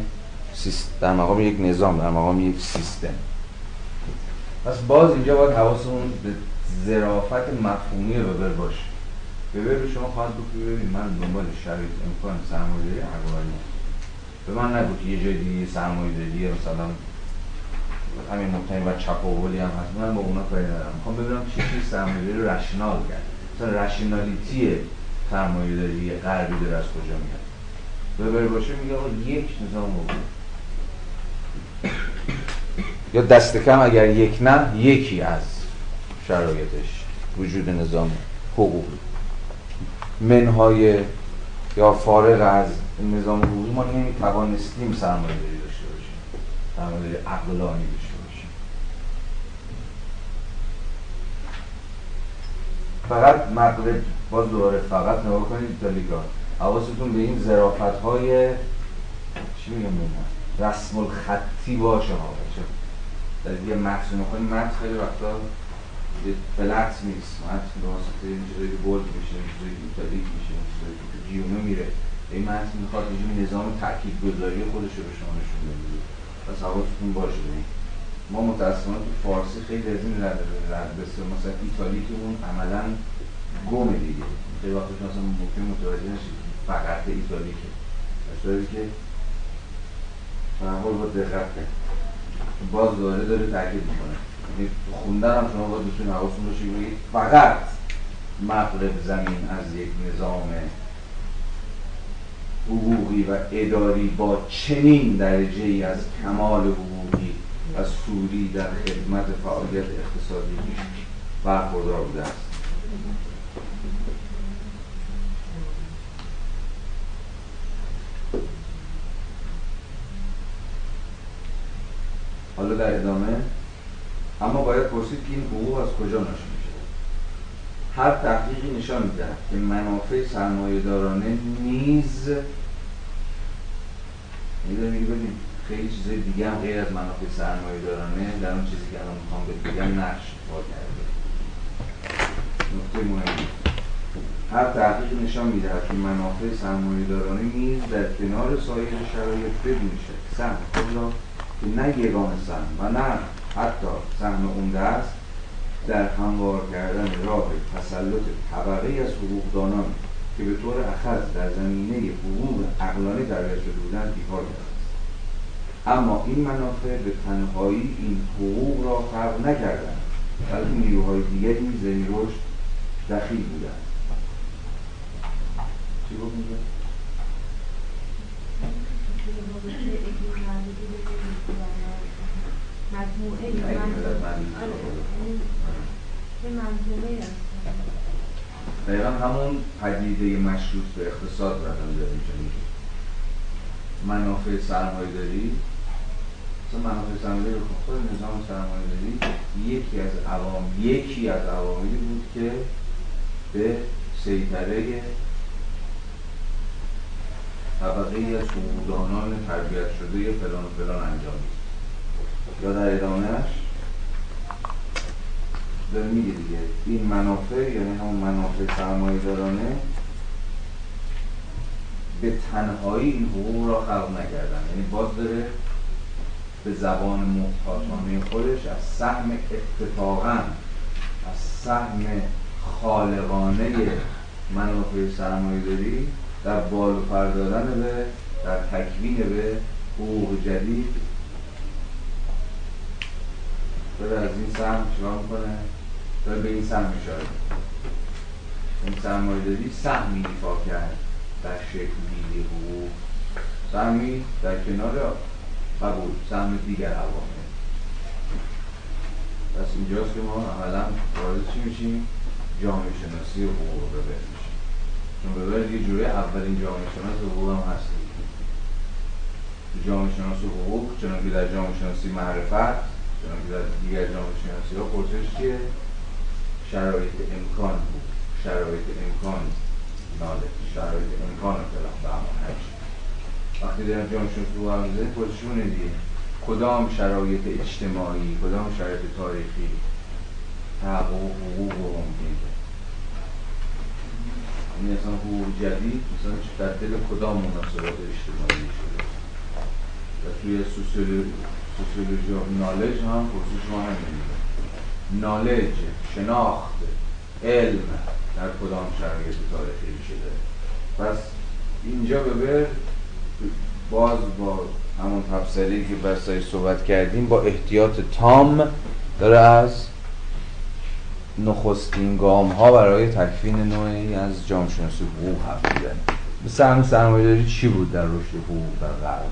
در مقام یک نظام، در مقام یک سیستم. پس باز اینجا باید حواسمون به ظرافت مفهومی وبر باشه. وبر شما خواهد بکنید ببینید من دنبال شرایط امکان سرمایه‌داری عقلانی، به من نگو که یه جای دیگه سرمایه‌داری مثلا همین مبتنی بر چپاولی هم هست، من با اونا کاری ندارم، میخوام ببینم چی چی سرمایه‌داری رو رشنال کرد، مثلا رشنالیتی سرمایه‌داری غربی داره از کجا میاد. وبر باشه میگه آقا یک نظام موجود، یا دست کم اگر یک نه یکی از شرایطش وجود نظام حقوقی منهای یا فارغ از نظام حقوقی ما نمیتوانستیم سرمایه‌داری داشته باشیم، سرمایه‌داری عقلانی داشته باشیم. فقط مغرب، باز دوباره فقط نگاه کنید ایتالیکا، حواستون به این ظرافت‌های چی میگم بگم رسم الخطی باشه ها. در دیگه متن میخونید، متن خیلی وقتا یه فلت نیست، متن به واسطه اینجوری بولد میشه، اینجوری ایتالیک میشه، اینجوری جیونو میره، این متن میخواد اینجوری نظام تاکیدگذاری خودش رو به شما نشون بده. پس حواستون باشه ما متأسفانه تو فارسی خیلی از این رد رد بسیار مثلا ایتالیک اون عملا گم دیگه، خیلی وقتا مثلا ممکن متوجه نشید فقط ایتالیکه، اصولی که فعال با دقت باز دوباره داره تاکید میکنه. خوندن هم شما باید بتونید حواستون باشه که بگید فقط مغرب زمین از یک نظام حقوقی و اداری با چنین درجه ای از کمال حقوقی و سوری در خدمت فعالیت اقتصادی برخوردار بوده است. حالا در ادامه اما باید پرسید که این حقوق از کجا ناشی میشه. هر تحقیقی نشان میدهد که منافع سرمایه‌دارانه نیز میدونی میگه ببین خیلی چیزای دیگه هم غیر از منافع سرمایه‌دارانه در اون چیزی که الان میخوام بهت بگم نقش ایفا کرده. نکته مهمی، هر تحقیقی نشان میدهد که منافع سرمایه‌دارانه نیز در کنار سایر شرایط بدون شک سهم خود را که نه یگان سهم و نه حتی سهم عمده است در هموار کردن راه تسلط طبقه‌ای از حقوقدانان که به طور اخذ در زمینه حقوق عقلانی درگیر شده بودند بیکار کرده است. اما این منافع به تنهایی این حقوق را خلق نکردند بلکه نیروهای دیگری نیز در این رشد دخیل بودند. چی گفت میگه؟ مجموعه این منظومه است دقیقا همون پدیده مشروط به اقتصاد رقم داریم. چون میگه منافع سرمایه داری، مثلا منافع سرمایه داری خود نظام سرمایه داری یکی از عوامل یکی از عواملی بود که به سیطره طبقه‌ای از حقوقدانان تربیت شده فلان و فلان انجام می‌داد. یا در ادامهش داره میگه دیگه این منافع یعنی همون منافع سرمایه‌دارانه به تنهایی این حقوق را خلق نکردن. یعنی باز داره به زبان محتاطانه خودش از سهم اتفاقاً از سهم خالقانه منافع سرمایه‌داری در بالوپر دادن به در تکوین به حقوق جدید داره از این سهم چیکار میکنه؟ داره به این سهم اشاره میکنه. این سرمایه‌داری سهمی ایفا کرد در شکل‌گیری حقوق، سهمی در کنار قبول، سهم دیگر عوامل. پس اینجاست که ما اولا وارد چی میشیم؟ جامعه شناسی حقوق رو ببریم. چون ببرید یه جوره اولین جامعه شناس حقوق هم هست. جامعه شناس حقوق چنان که در جامعه شناسی معرفت چنان که در دیگر جامعه شناسی ها پرسش چیه؟ شرایط امکان بود، شرایط امکان ناله، شرایط امکان رو فلان به همان هرچی. وقتی در جامعه شناس حقوق هم بزنید پرسشونه دیگه کدام شرایط اجتماعی، کدام شرایط تاریخی تحقق حقوق رو ممکنه کرد. این اصلا حقوق جدید مثلا در دل کدام مناسبات اجتماعی شده و توی سوسیولوژی و نالج هم پرسش ما هم میده نالج، شناخت، علم در کدام شرایط تاریخی شده. پس اینجا ببر باز با همون تفسیری که بسیاری صحبت کردیم با احتیاط تام داره از نخستین گام ها برای تکفین نوعی از جامعه شناسی حقوق حرف می‌زنه. سهم سرمایه‌داری چی بود در رشد حقوق در غرب؟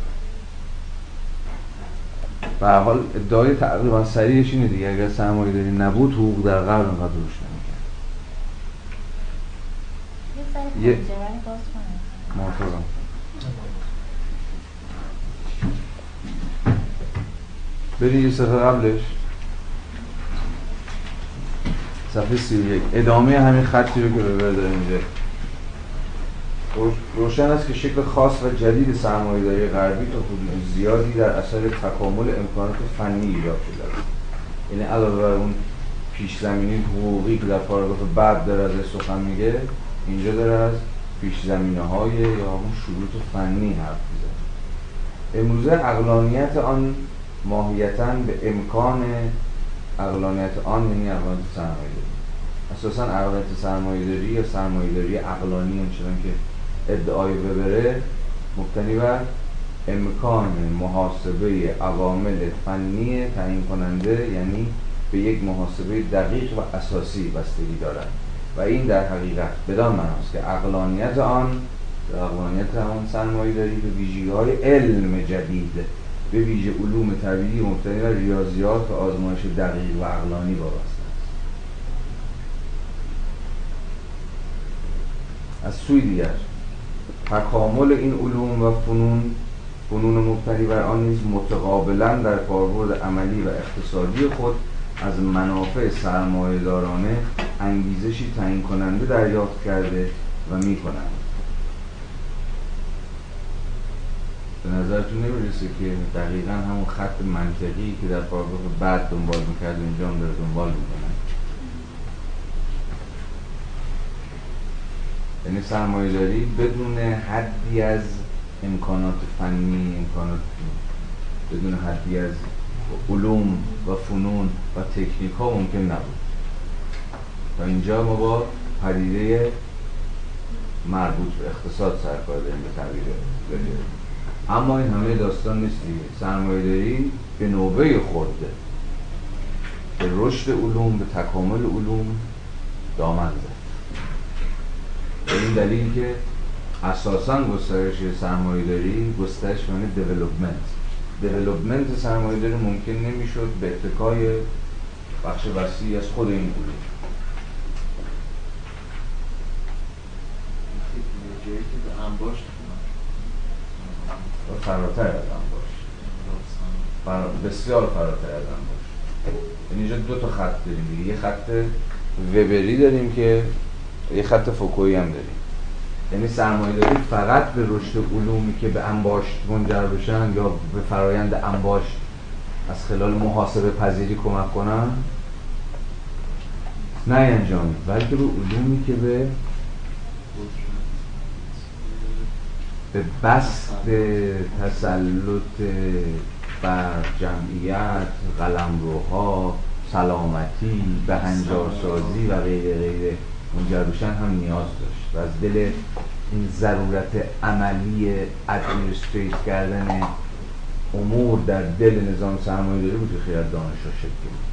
به هر حال ادعای تقریبا صریحش اینه دیگه اگر سرمایه‌داری نبود حقوق در غرب انقدر رشد نمی‌کرد. یه سری پنجره‌ای باز کنه. موافقم. بریم یه صفحه قبلش. صفحه سی و یک ادامه همین خطی رو که ببر داره اینجا روشن است که شکل خاص و جدید سرمایه‌داری غربی تا حدود زیادی در اثر تکامل امکانات فنی ایجاد شده است. یعنی علاوه بر اون پیش‌زمینه حقوقی که در پاراگراف بعد داره ازش سخن میگه اینجا داره از پیش‌زمینه‌های یا همون شروط فنی حرف میزنه. امروزه عقلانیت آن ماهیتاً به امکان عقلانیت آن یعنی عقلانیت سرمایه داری. اساساً عقلانیت سرمایه داری یا سرمایه داری عقلانی همچنان که ادعای وبره مبتنی بر امکان محاسبه عوامل فنی تعیین کننده یعنی به یک محاسبه دقیق و اساسی بستگی دارد و این در حقیقت بدان معناست که عقلانیت آن عقلانیت تمام سرمایه‌داری به ویژگی‌های علم جدید، به ویژه علوم طبیعی مبتنی بر ریاضیات و آزمایش دقیق و عقلانی وابسته است. از سوی دیگر تکامل این علوم و فنون فنون مبتنی بر آن نیز متقابلاً در کاربرد عملی و اقتصادی خود از منافع سرمایه‌دارانه انگیزشی تعیین کننده دریافت کرده و می‌کنند. به نظرتون نمی‌رسه که دقیقاً همون خط منطقی که در پاراگراف بعد دنبال می‌کرد اینجا هم داره دنبال می‌کنه؟ یعنی سرمایه‌داری بدون حدی از امکانات فنی، امکانات بدون حدی از علوم و فنون و تکنیک ها ممکن نبود. و اینجا ما با پدیده مربوط به اقتصاد سرکار داریم به تعبیر داریم. اما این همه داستان نیست دیگه. سرمایه‌داری به نوبه خود به رشد علوم، به تکامل علوم دامن زد. این دلیل که اساساً گسترش سرمایه‌داری، گسترش یعنی دیولپمنت، دیولپمنت سرمایه‌داری ممکن نمیشد به اتکای بخش وسیعی از خود این علوم. جایی که به انباشت و فراتر از انباشت فرا... بسیار فراتر از انباشت. اینجا دو تا خط داریم، یه خط وبری داریم که یه خط فوکویی هم داریم. یعنی سرمایه‌داری فقط به رشد علومی که به انباشت منجر بشن یا به فرایند انباشت از خلال محاسبه پذیری کمک کنن نه انجام، بلکه به علومی که به به بست تسلط بر جمعیت، قلمروها، سلامتی، بهنجارسازی و غیره غیره منجر بشن هم نیاز داشت. و از دل این ضرورت عملی ادمنستریت کردن امور در دل نظام سرمایه‌داری بود که خیلی از دانش‌ها شکل گرفت.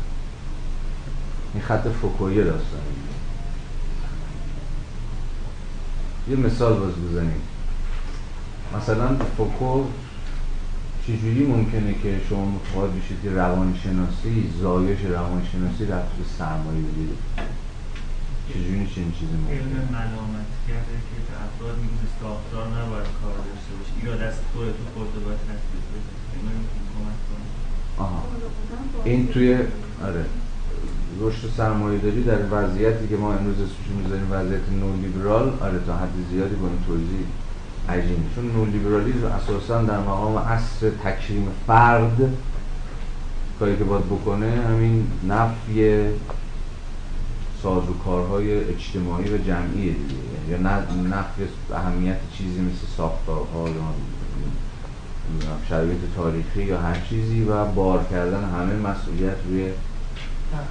این خط فوکویی داستانه. یه مثال باز بزنیم. مثلا فوکو چجوری ممکنه که شما متقاعد بشید که روانشناسی، زایش روانشناسی رفت به سرمایه‌داری؟ چجوری چنین چیزی ممکنه؟ ملامت کرده که به افراد میگونه ساختار نباید کار داشته باشه، ایراد از توی تو خورده باید تطبیق بده، اینا میتونه کمک کنه. آها، این توی آره رشد سرمایه‌داری در وضعیتی که ما امروز اسمش می‌ذاریم وضعیت نولیبرال، آره تا حد زیادی با این توضیح عجیبه، چون نولیبرالیسم اساساً در مقام اصل تکریم فرد کاری که باید بکنه همین نفی سازوکارهای اجتماعی و جمعی دیگه، یا نفی اهمیت چیزی مثل ساختارها یا شرایط تاریخی یا هر چیزی و بار کردن همه مسئولیت روی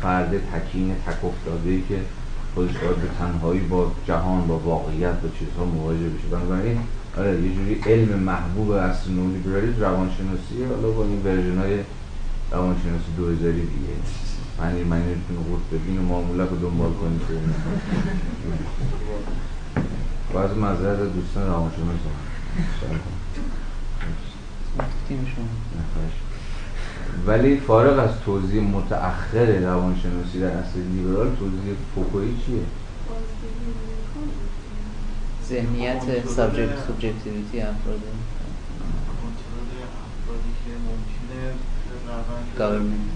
فرد تکین تک افتاده‌ای که خودش باید به تنهایی با جهان، با واقعیت، با چیزها مواجه بشه. بنابراین آره یه جوری علم محبوب از نولیبرالیسم روانشناسیه، حالا با این ورژن‌های روانشناسی دوهزاری دیگه معنی معنی رو قورت ببین و معامله رو دنبال کنید. باز معذرت دوستان روانشناس هم تیمشون، ولی فارغ از توضیح متأخر روانشناسی در اصل لیبرال، توضیح فوکویی چیه؟ ذهنیت سابجکت سوبجکتیویتی افراد،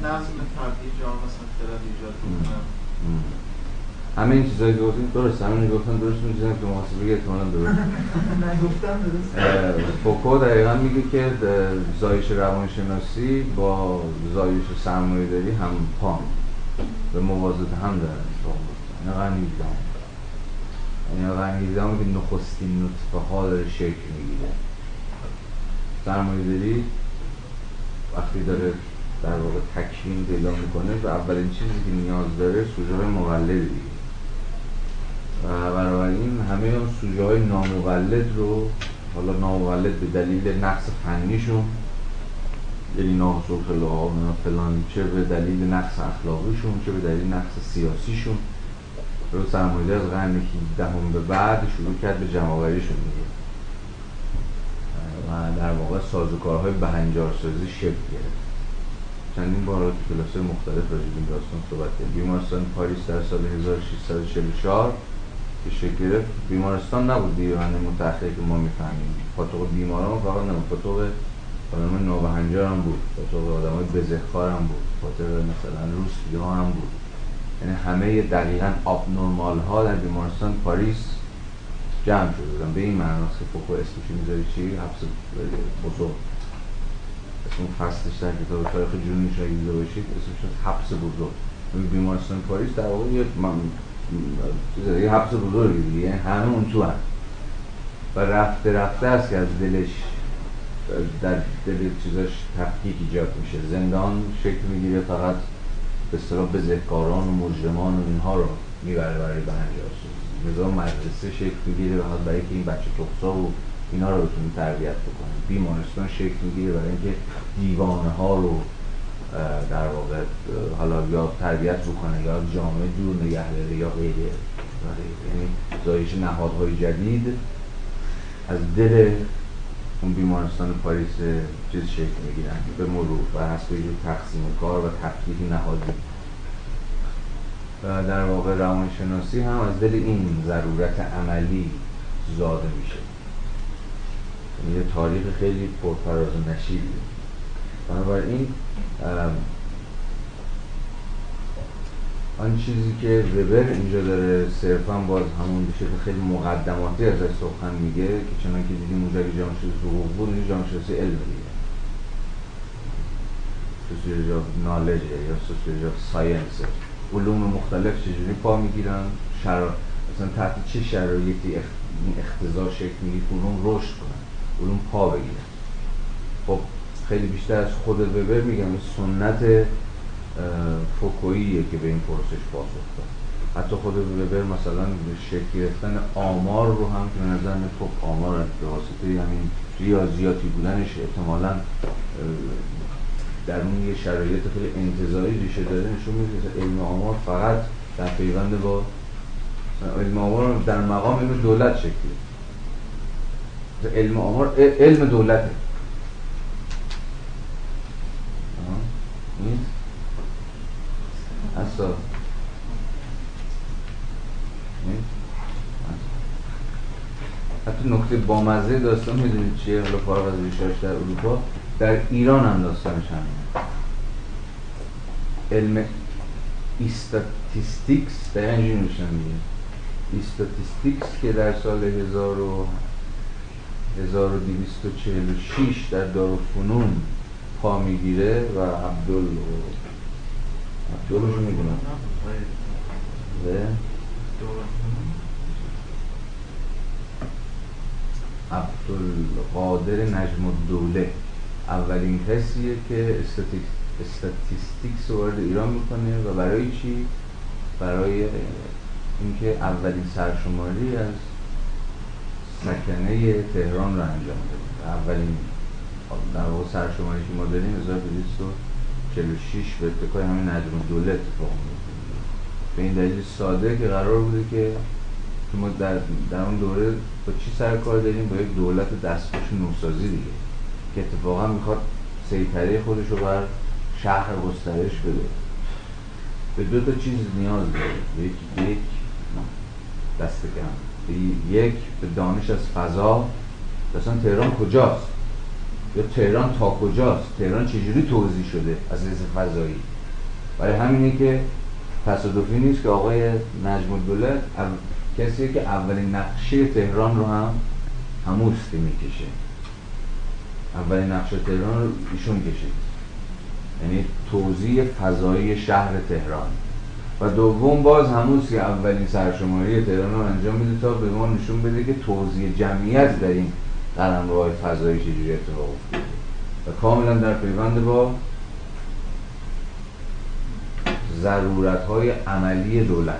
نظم فردی جامعه سنترال ایجاد کنم. همه این چیزایی که گفتیم درست، همه این گفتن درست، می‌دونم که محاسبه احتمالاً درست نگفتم درست. فوکو دقیقاً میگه که زایش روانشناسی با زایش سرمایه‌داری هم پام به موازات هم دارن اتفاق می‌افته. اینا غنیزم، اینا غنیزم که نخستین نطفه ها داره شکل می‌گیره. سرمایه‌داری وقتی داره در واقع تکریم پیدا میکنه و اولین چیزی که نیاز داره سوژه مولد دیگه، و بنابراین همه اون سوژه های نامولد رو، حالا نامولد به دلیل نقص فنیشون یعنی ناقص اخلاق فلان، چه به دلیل نقص اخلاقیشون، چه به دلیل نقص سیاسیشون، رو سرمایه‌دار از قرن هجدهم به بعد شروع کرد به جمع‌آوریشون دیگه. و در واقع سازوکارهای بهنجارسازی شکل گرفت. چندین بار تو کلاس‌های مختلف راجع به این داستان صحبت کردیم. بیمارستان پاریس در سال هزار و ششصد و چهل و چهار که شکل گرفت بیمارستان نبود دیوان متأخر که ما می‌فهمیم. پاتوق بیماران فقط نبود، پاتوق آدمای نابهنجار هم بود، پاتوق آدمای بزهکار هم بود، پاتوق مثلا روسی‌ها هم بود. یعنی همه دقیقاً آبنورمال ها در بیمارستان پاریس جمع شده بودن. به این معناست که فوکو اسمش میذاری چی؟ حبس بزرگ. اسم فصلش در کتاب تاریخ جنونی شایی دیده باشید اسمش شد حبس بزرگ. بیمارستان پاریس در واقع یه من... یه حبس بزرگی دیگه، یعنی همه اون تو هم و رفته رفته است که از دلش در دل چیزاش تفکیک ایجاد میشه. زندان شکل میگیره فقط به اصطلاح بزهکاران و مجرمان و اینها رو میبره برای بهنجارسازی. نظام مدرسه شکل میگیره برای اینکه این بچه تخصا و اینا رو بتونیم تربیت بکنیم. بیمارستان شکل میگیره برای اینکه دیوانه ها رو در واقع حالا یا تربیت بکنه یا جامعه دور نگه داره یا غیره. یعنی زایش نهادهای جدید از دل اون بیمارستان پاریس چیز شکل میگیرن به مرور و هست به تقسیم کار و تفکیک نهادی. و در واقع روانشناسی هم از دل این ضرورت عملی زاده میشه. یعنی یه تاریخ خیلی پرفراز و نشیبی. بنابراین آن چیزی که وبر اینجا داره صرفاً باز همون به شکل خیلی مقدماتی ازش سخن میگه که چنانکه دیدیم اونجا که جامعه‌شناسی حقوق بود اینجا جامعه‌شناسی علم دیگه، سوسیولوژی آف نالج یا سوسیولوژی آف ساینس. علوم مختلف چجوری پا میگیرن، شرا... مثلا تحت چه شرایطی اخ... اختزا شکل میگیره که علوم رشد کنن، علوم پا بگیرن. خب خیلی بیشتر از خود وبر میگم سنت فوکوییه که به این پرسش پاسخ داد. حتی خود وبر مثلا شکل گرفتن آمار رو هم که به نظر میاد خب آمار به واسطه همین ریاضیاتی بودنش احتمالاً در اون یه شرایط خیلی انتزاعی ریشه داره نشون میده که علم آمار فقط در پیوند با علم آمار در مقام علم دولت شکل گرفت. علم آمار علم دولته. نیست؟ اصلا حتی نکته بامزه داستان میدونید چیه؟ حالا فارغ از ریشه‌اش در اروپا، در ایران هم داستانش همینه. علم استاتیستیکس دقیقا اینجوری میشن دیگه. استاتیستیکس که در سال هزار و دویست و چهل و شش در دارالفنون پا میگیره و عبدال جلوشو میدونم عبدالقادر نجم الدوله اولین کسیه که استاتیستیکس رو وارد ایران میکنه و برای چی؟ برای اینکه اولین سرشماری از سکنه تهران رو انجام بده. اولین در واقع سرشماری که ما داریم هزار و دویست و چهل و شش به اتکای همین نجم الدوله اتفاق میفته. به این دلیل ساده که قرار بوده که ما در, در اون دوره با چی سر کار داریم؟ با یک دولت دستخوش نوسازی دیگه که اتفاقا میخواد سیطره خودش رو بر شهر گسترش بده. به دو تا چیز نیاز داره، یک یک دست کم، یک به دانش از فضا. مثلا تهران کجاست؟ یا تهران تا کجاست؟ تهران چجوری توزیع شده از لحاظ فضایی؟ برای همینه که تصادفی نیست که آقای نجم الدوله کسیه که اولین نقشه تهران رو هم هموستی میکشه. اولین نقشه تهران رو ایشون کشید، یعنی توزیع فضایی شهر تهران. و دوم باز هموستی که اولین سرشماری تهران رو انجام میده تا به ما نشون بده که توزیع جمعیت در این قلمروهای فضایی چجوری اتفاق افتاده و کاملا در پیوند با ضرورت‌های عملی دولت.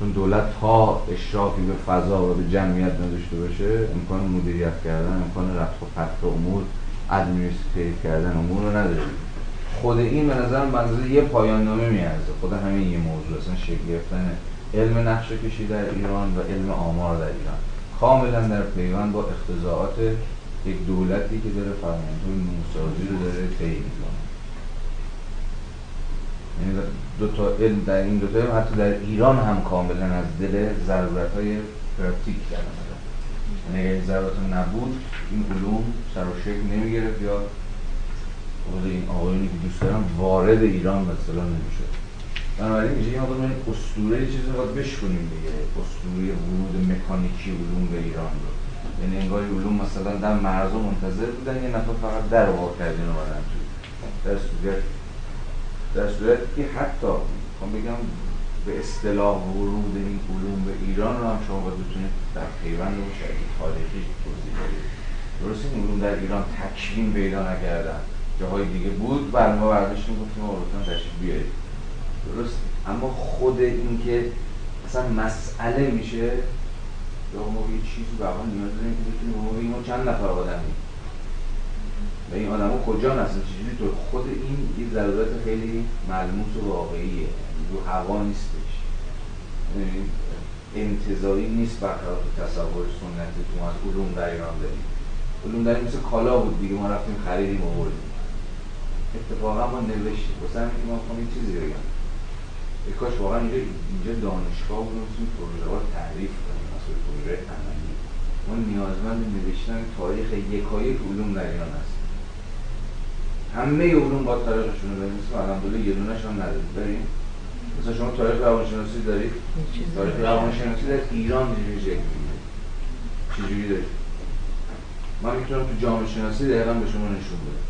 چون دولت ها اشرافی به فضا و به جمعیت نداشته باشه، امکان مدیریت کردن، امکان رفع و فتح امور، ادمنستریت کردن امور رو نداره. خود این به نظر منظور یه پایان نامه میارزه. خود همین یه موضوع اصلا شکل گرفتن علم نقشه کشی در ایران و علم آمار در ایران. کاملا در پیوند با اختزاعات یک دولتی که داره فرمانهای نوسازی رو داره طی میکنه. یعنی دو تا علم در این دو تا حتی در ایران هم کاملا از دل ضرورت‌های پرکتیک درآمده. یعنی اگر ضرورت نبود این علوم سر و شکل نمیگرفت یا خود این آقایونی که دوست دارم وارد ایران مثلا نمیشد. بنابراین اینجا یه مقدار اسطوره چیزی رو باید بشکنیم دیگه، اسطوره ورود مکانیکی علوم به ایران رو. یعنی انگار علوم مثلا در مرز منتظر بودن یه نفر فقط در واقع کردن اومدن تو. در صورت در صورت که حتی میخوام بگم به اصطلاح ورود این علوم به ایران رو هم شما باید بتونید در پیوند و شرایط تاریخی توضیح بدید. درسته این علوم در ایران تکوین پیدا نکردن، جاهای دیگه بود بر ما برداشتیم گفتیم اروپا تشریف بیارید. درست، اما خود این که اصلا مسئله میشه یا ما یه چیزی واقعا نیاز داریم که بتونیم ما بگیم ما چند نفر آدمیم و این آدم‌ها کجان هستن چجوری تو خود این یه ضرورت خیلی ملموس و واقعیه، رو هوا نیستش، انتزاعی نیست برخلاف تصور سنتی تو ما از علوم در ایران داریم. علوم داریم مثل کالا بود دیگه، ما رفتیم خریدیم آوردیم. اتفاقا ما نوشتیم واسه اینکه ما می‌خوام یه چیزی بگم ای کاش واقعا اینجا اینجا دانشگاه بودیم که پروژه ها رو تعریف کنیم، مثلا پروژه عملی. ما نیازمند نوشتن تاریخ یکایک علوم در ایران هستیم. همه علوم با تاریخشون رو داریم، مثلا الحمدلله یه دونه‌ش هم نداریم. داریم مثلا شما تاریخ روانشناسی دارید، تاریخ روانشناسی در ایران چجوری شکل می‌گیره؟ چجوری دارید؟ من میتونم تو جامعه شناسی دقیقاً به شما نشون بدم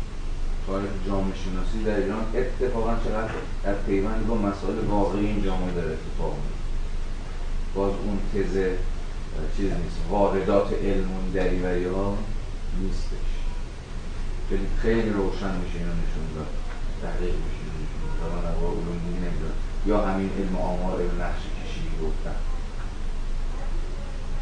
تاریخ جامعه شناسی در ایران اتفاقاً چقدر در پیوند با مسائل واقعی این جامعه داره اتفاق میفته. باز اون تز چیز نیست، واردات علم و دریوری‌ها نیستش. خیلی خیلی روشن میشه اینو نشون داد، دقیق میشه اینو نشون داد. من در واقع علوم دیگه نمیدونم یا همین علم آمار علم نقشه کشی گفتن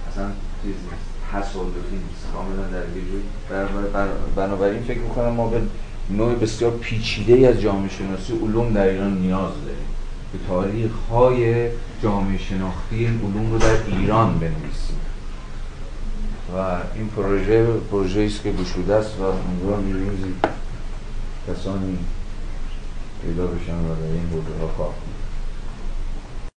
اصلا چیز نیست، حسابداری نیست، کاملا در یه جوری. بنابراین فکر میکنم ما به نوع بسیار پیچیده‌ای از جامعه شناسی علوم در ایران نیاز داریم به تاریخ‌های جامعه شناختی این علوم رو در ایران بنویسیم و این پروژه پروژه‌ای است که گشوده است و امیدوارم یه روزی کسانی پیدا بشن و در این بوده ها کار کنند.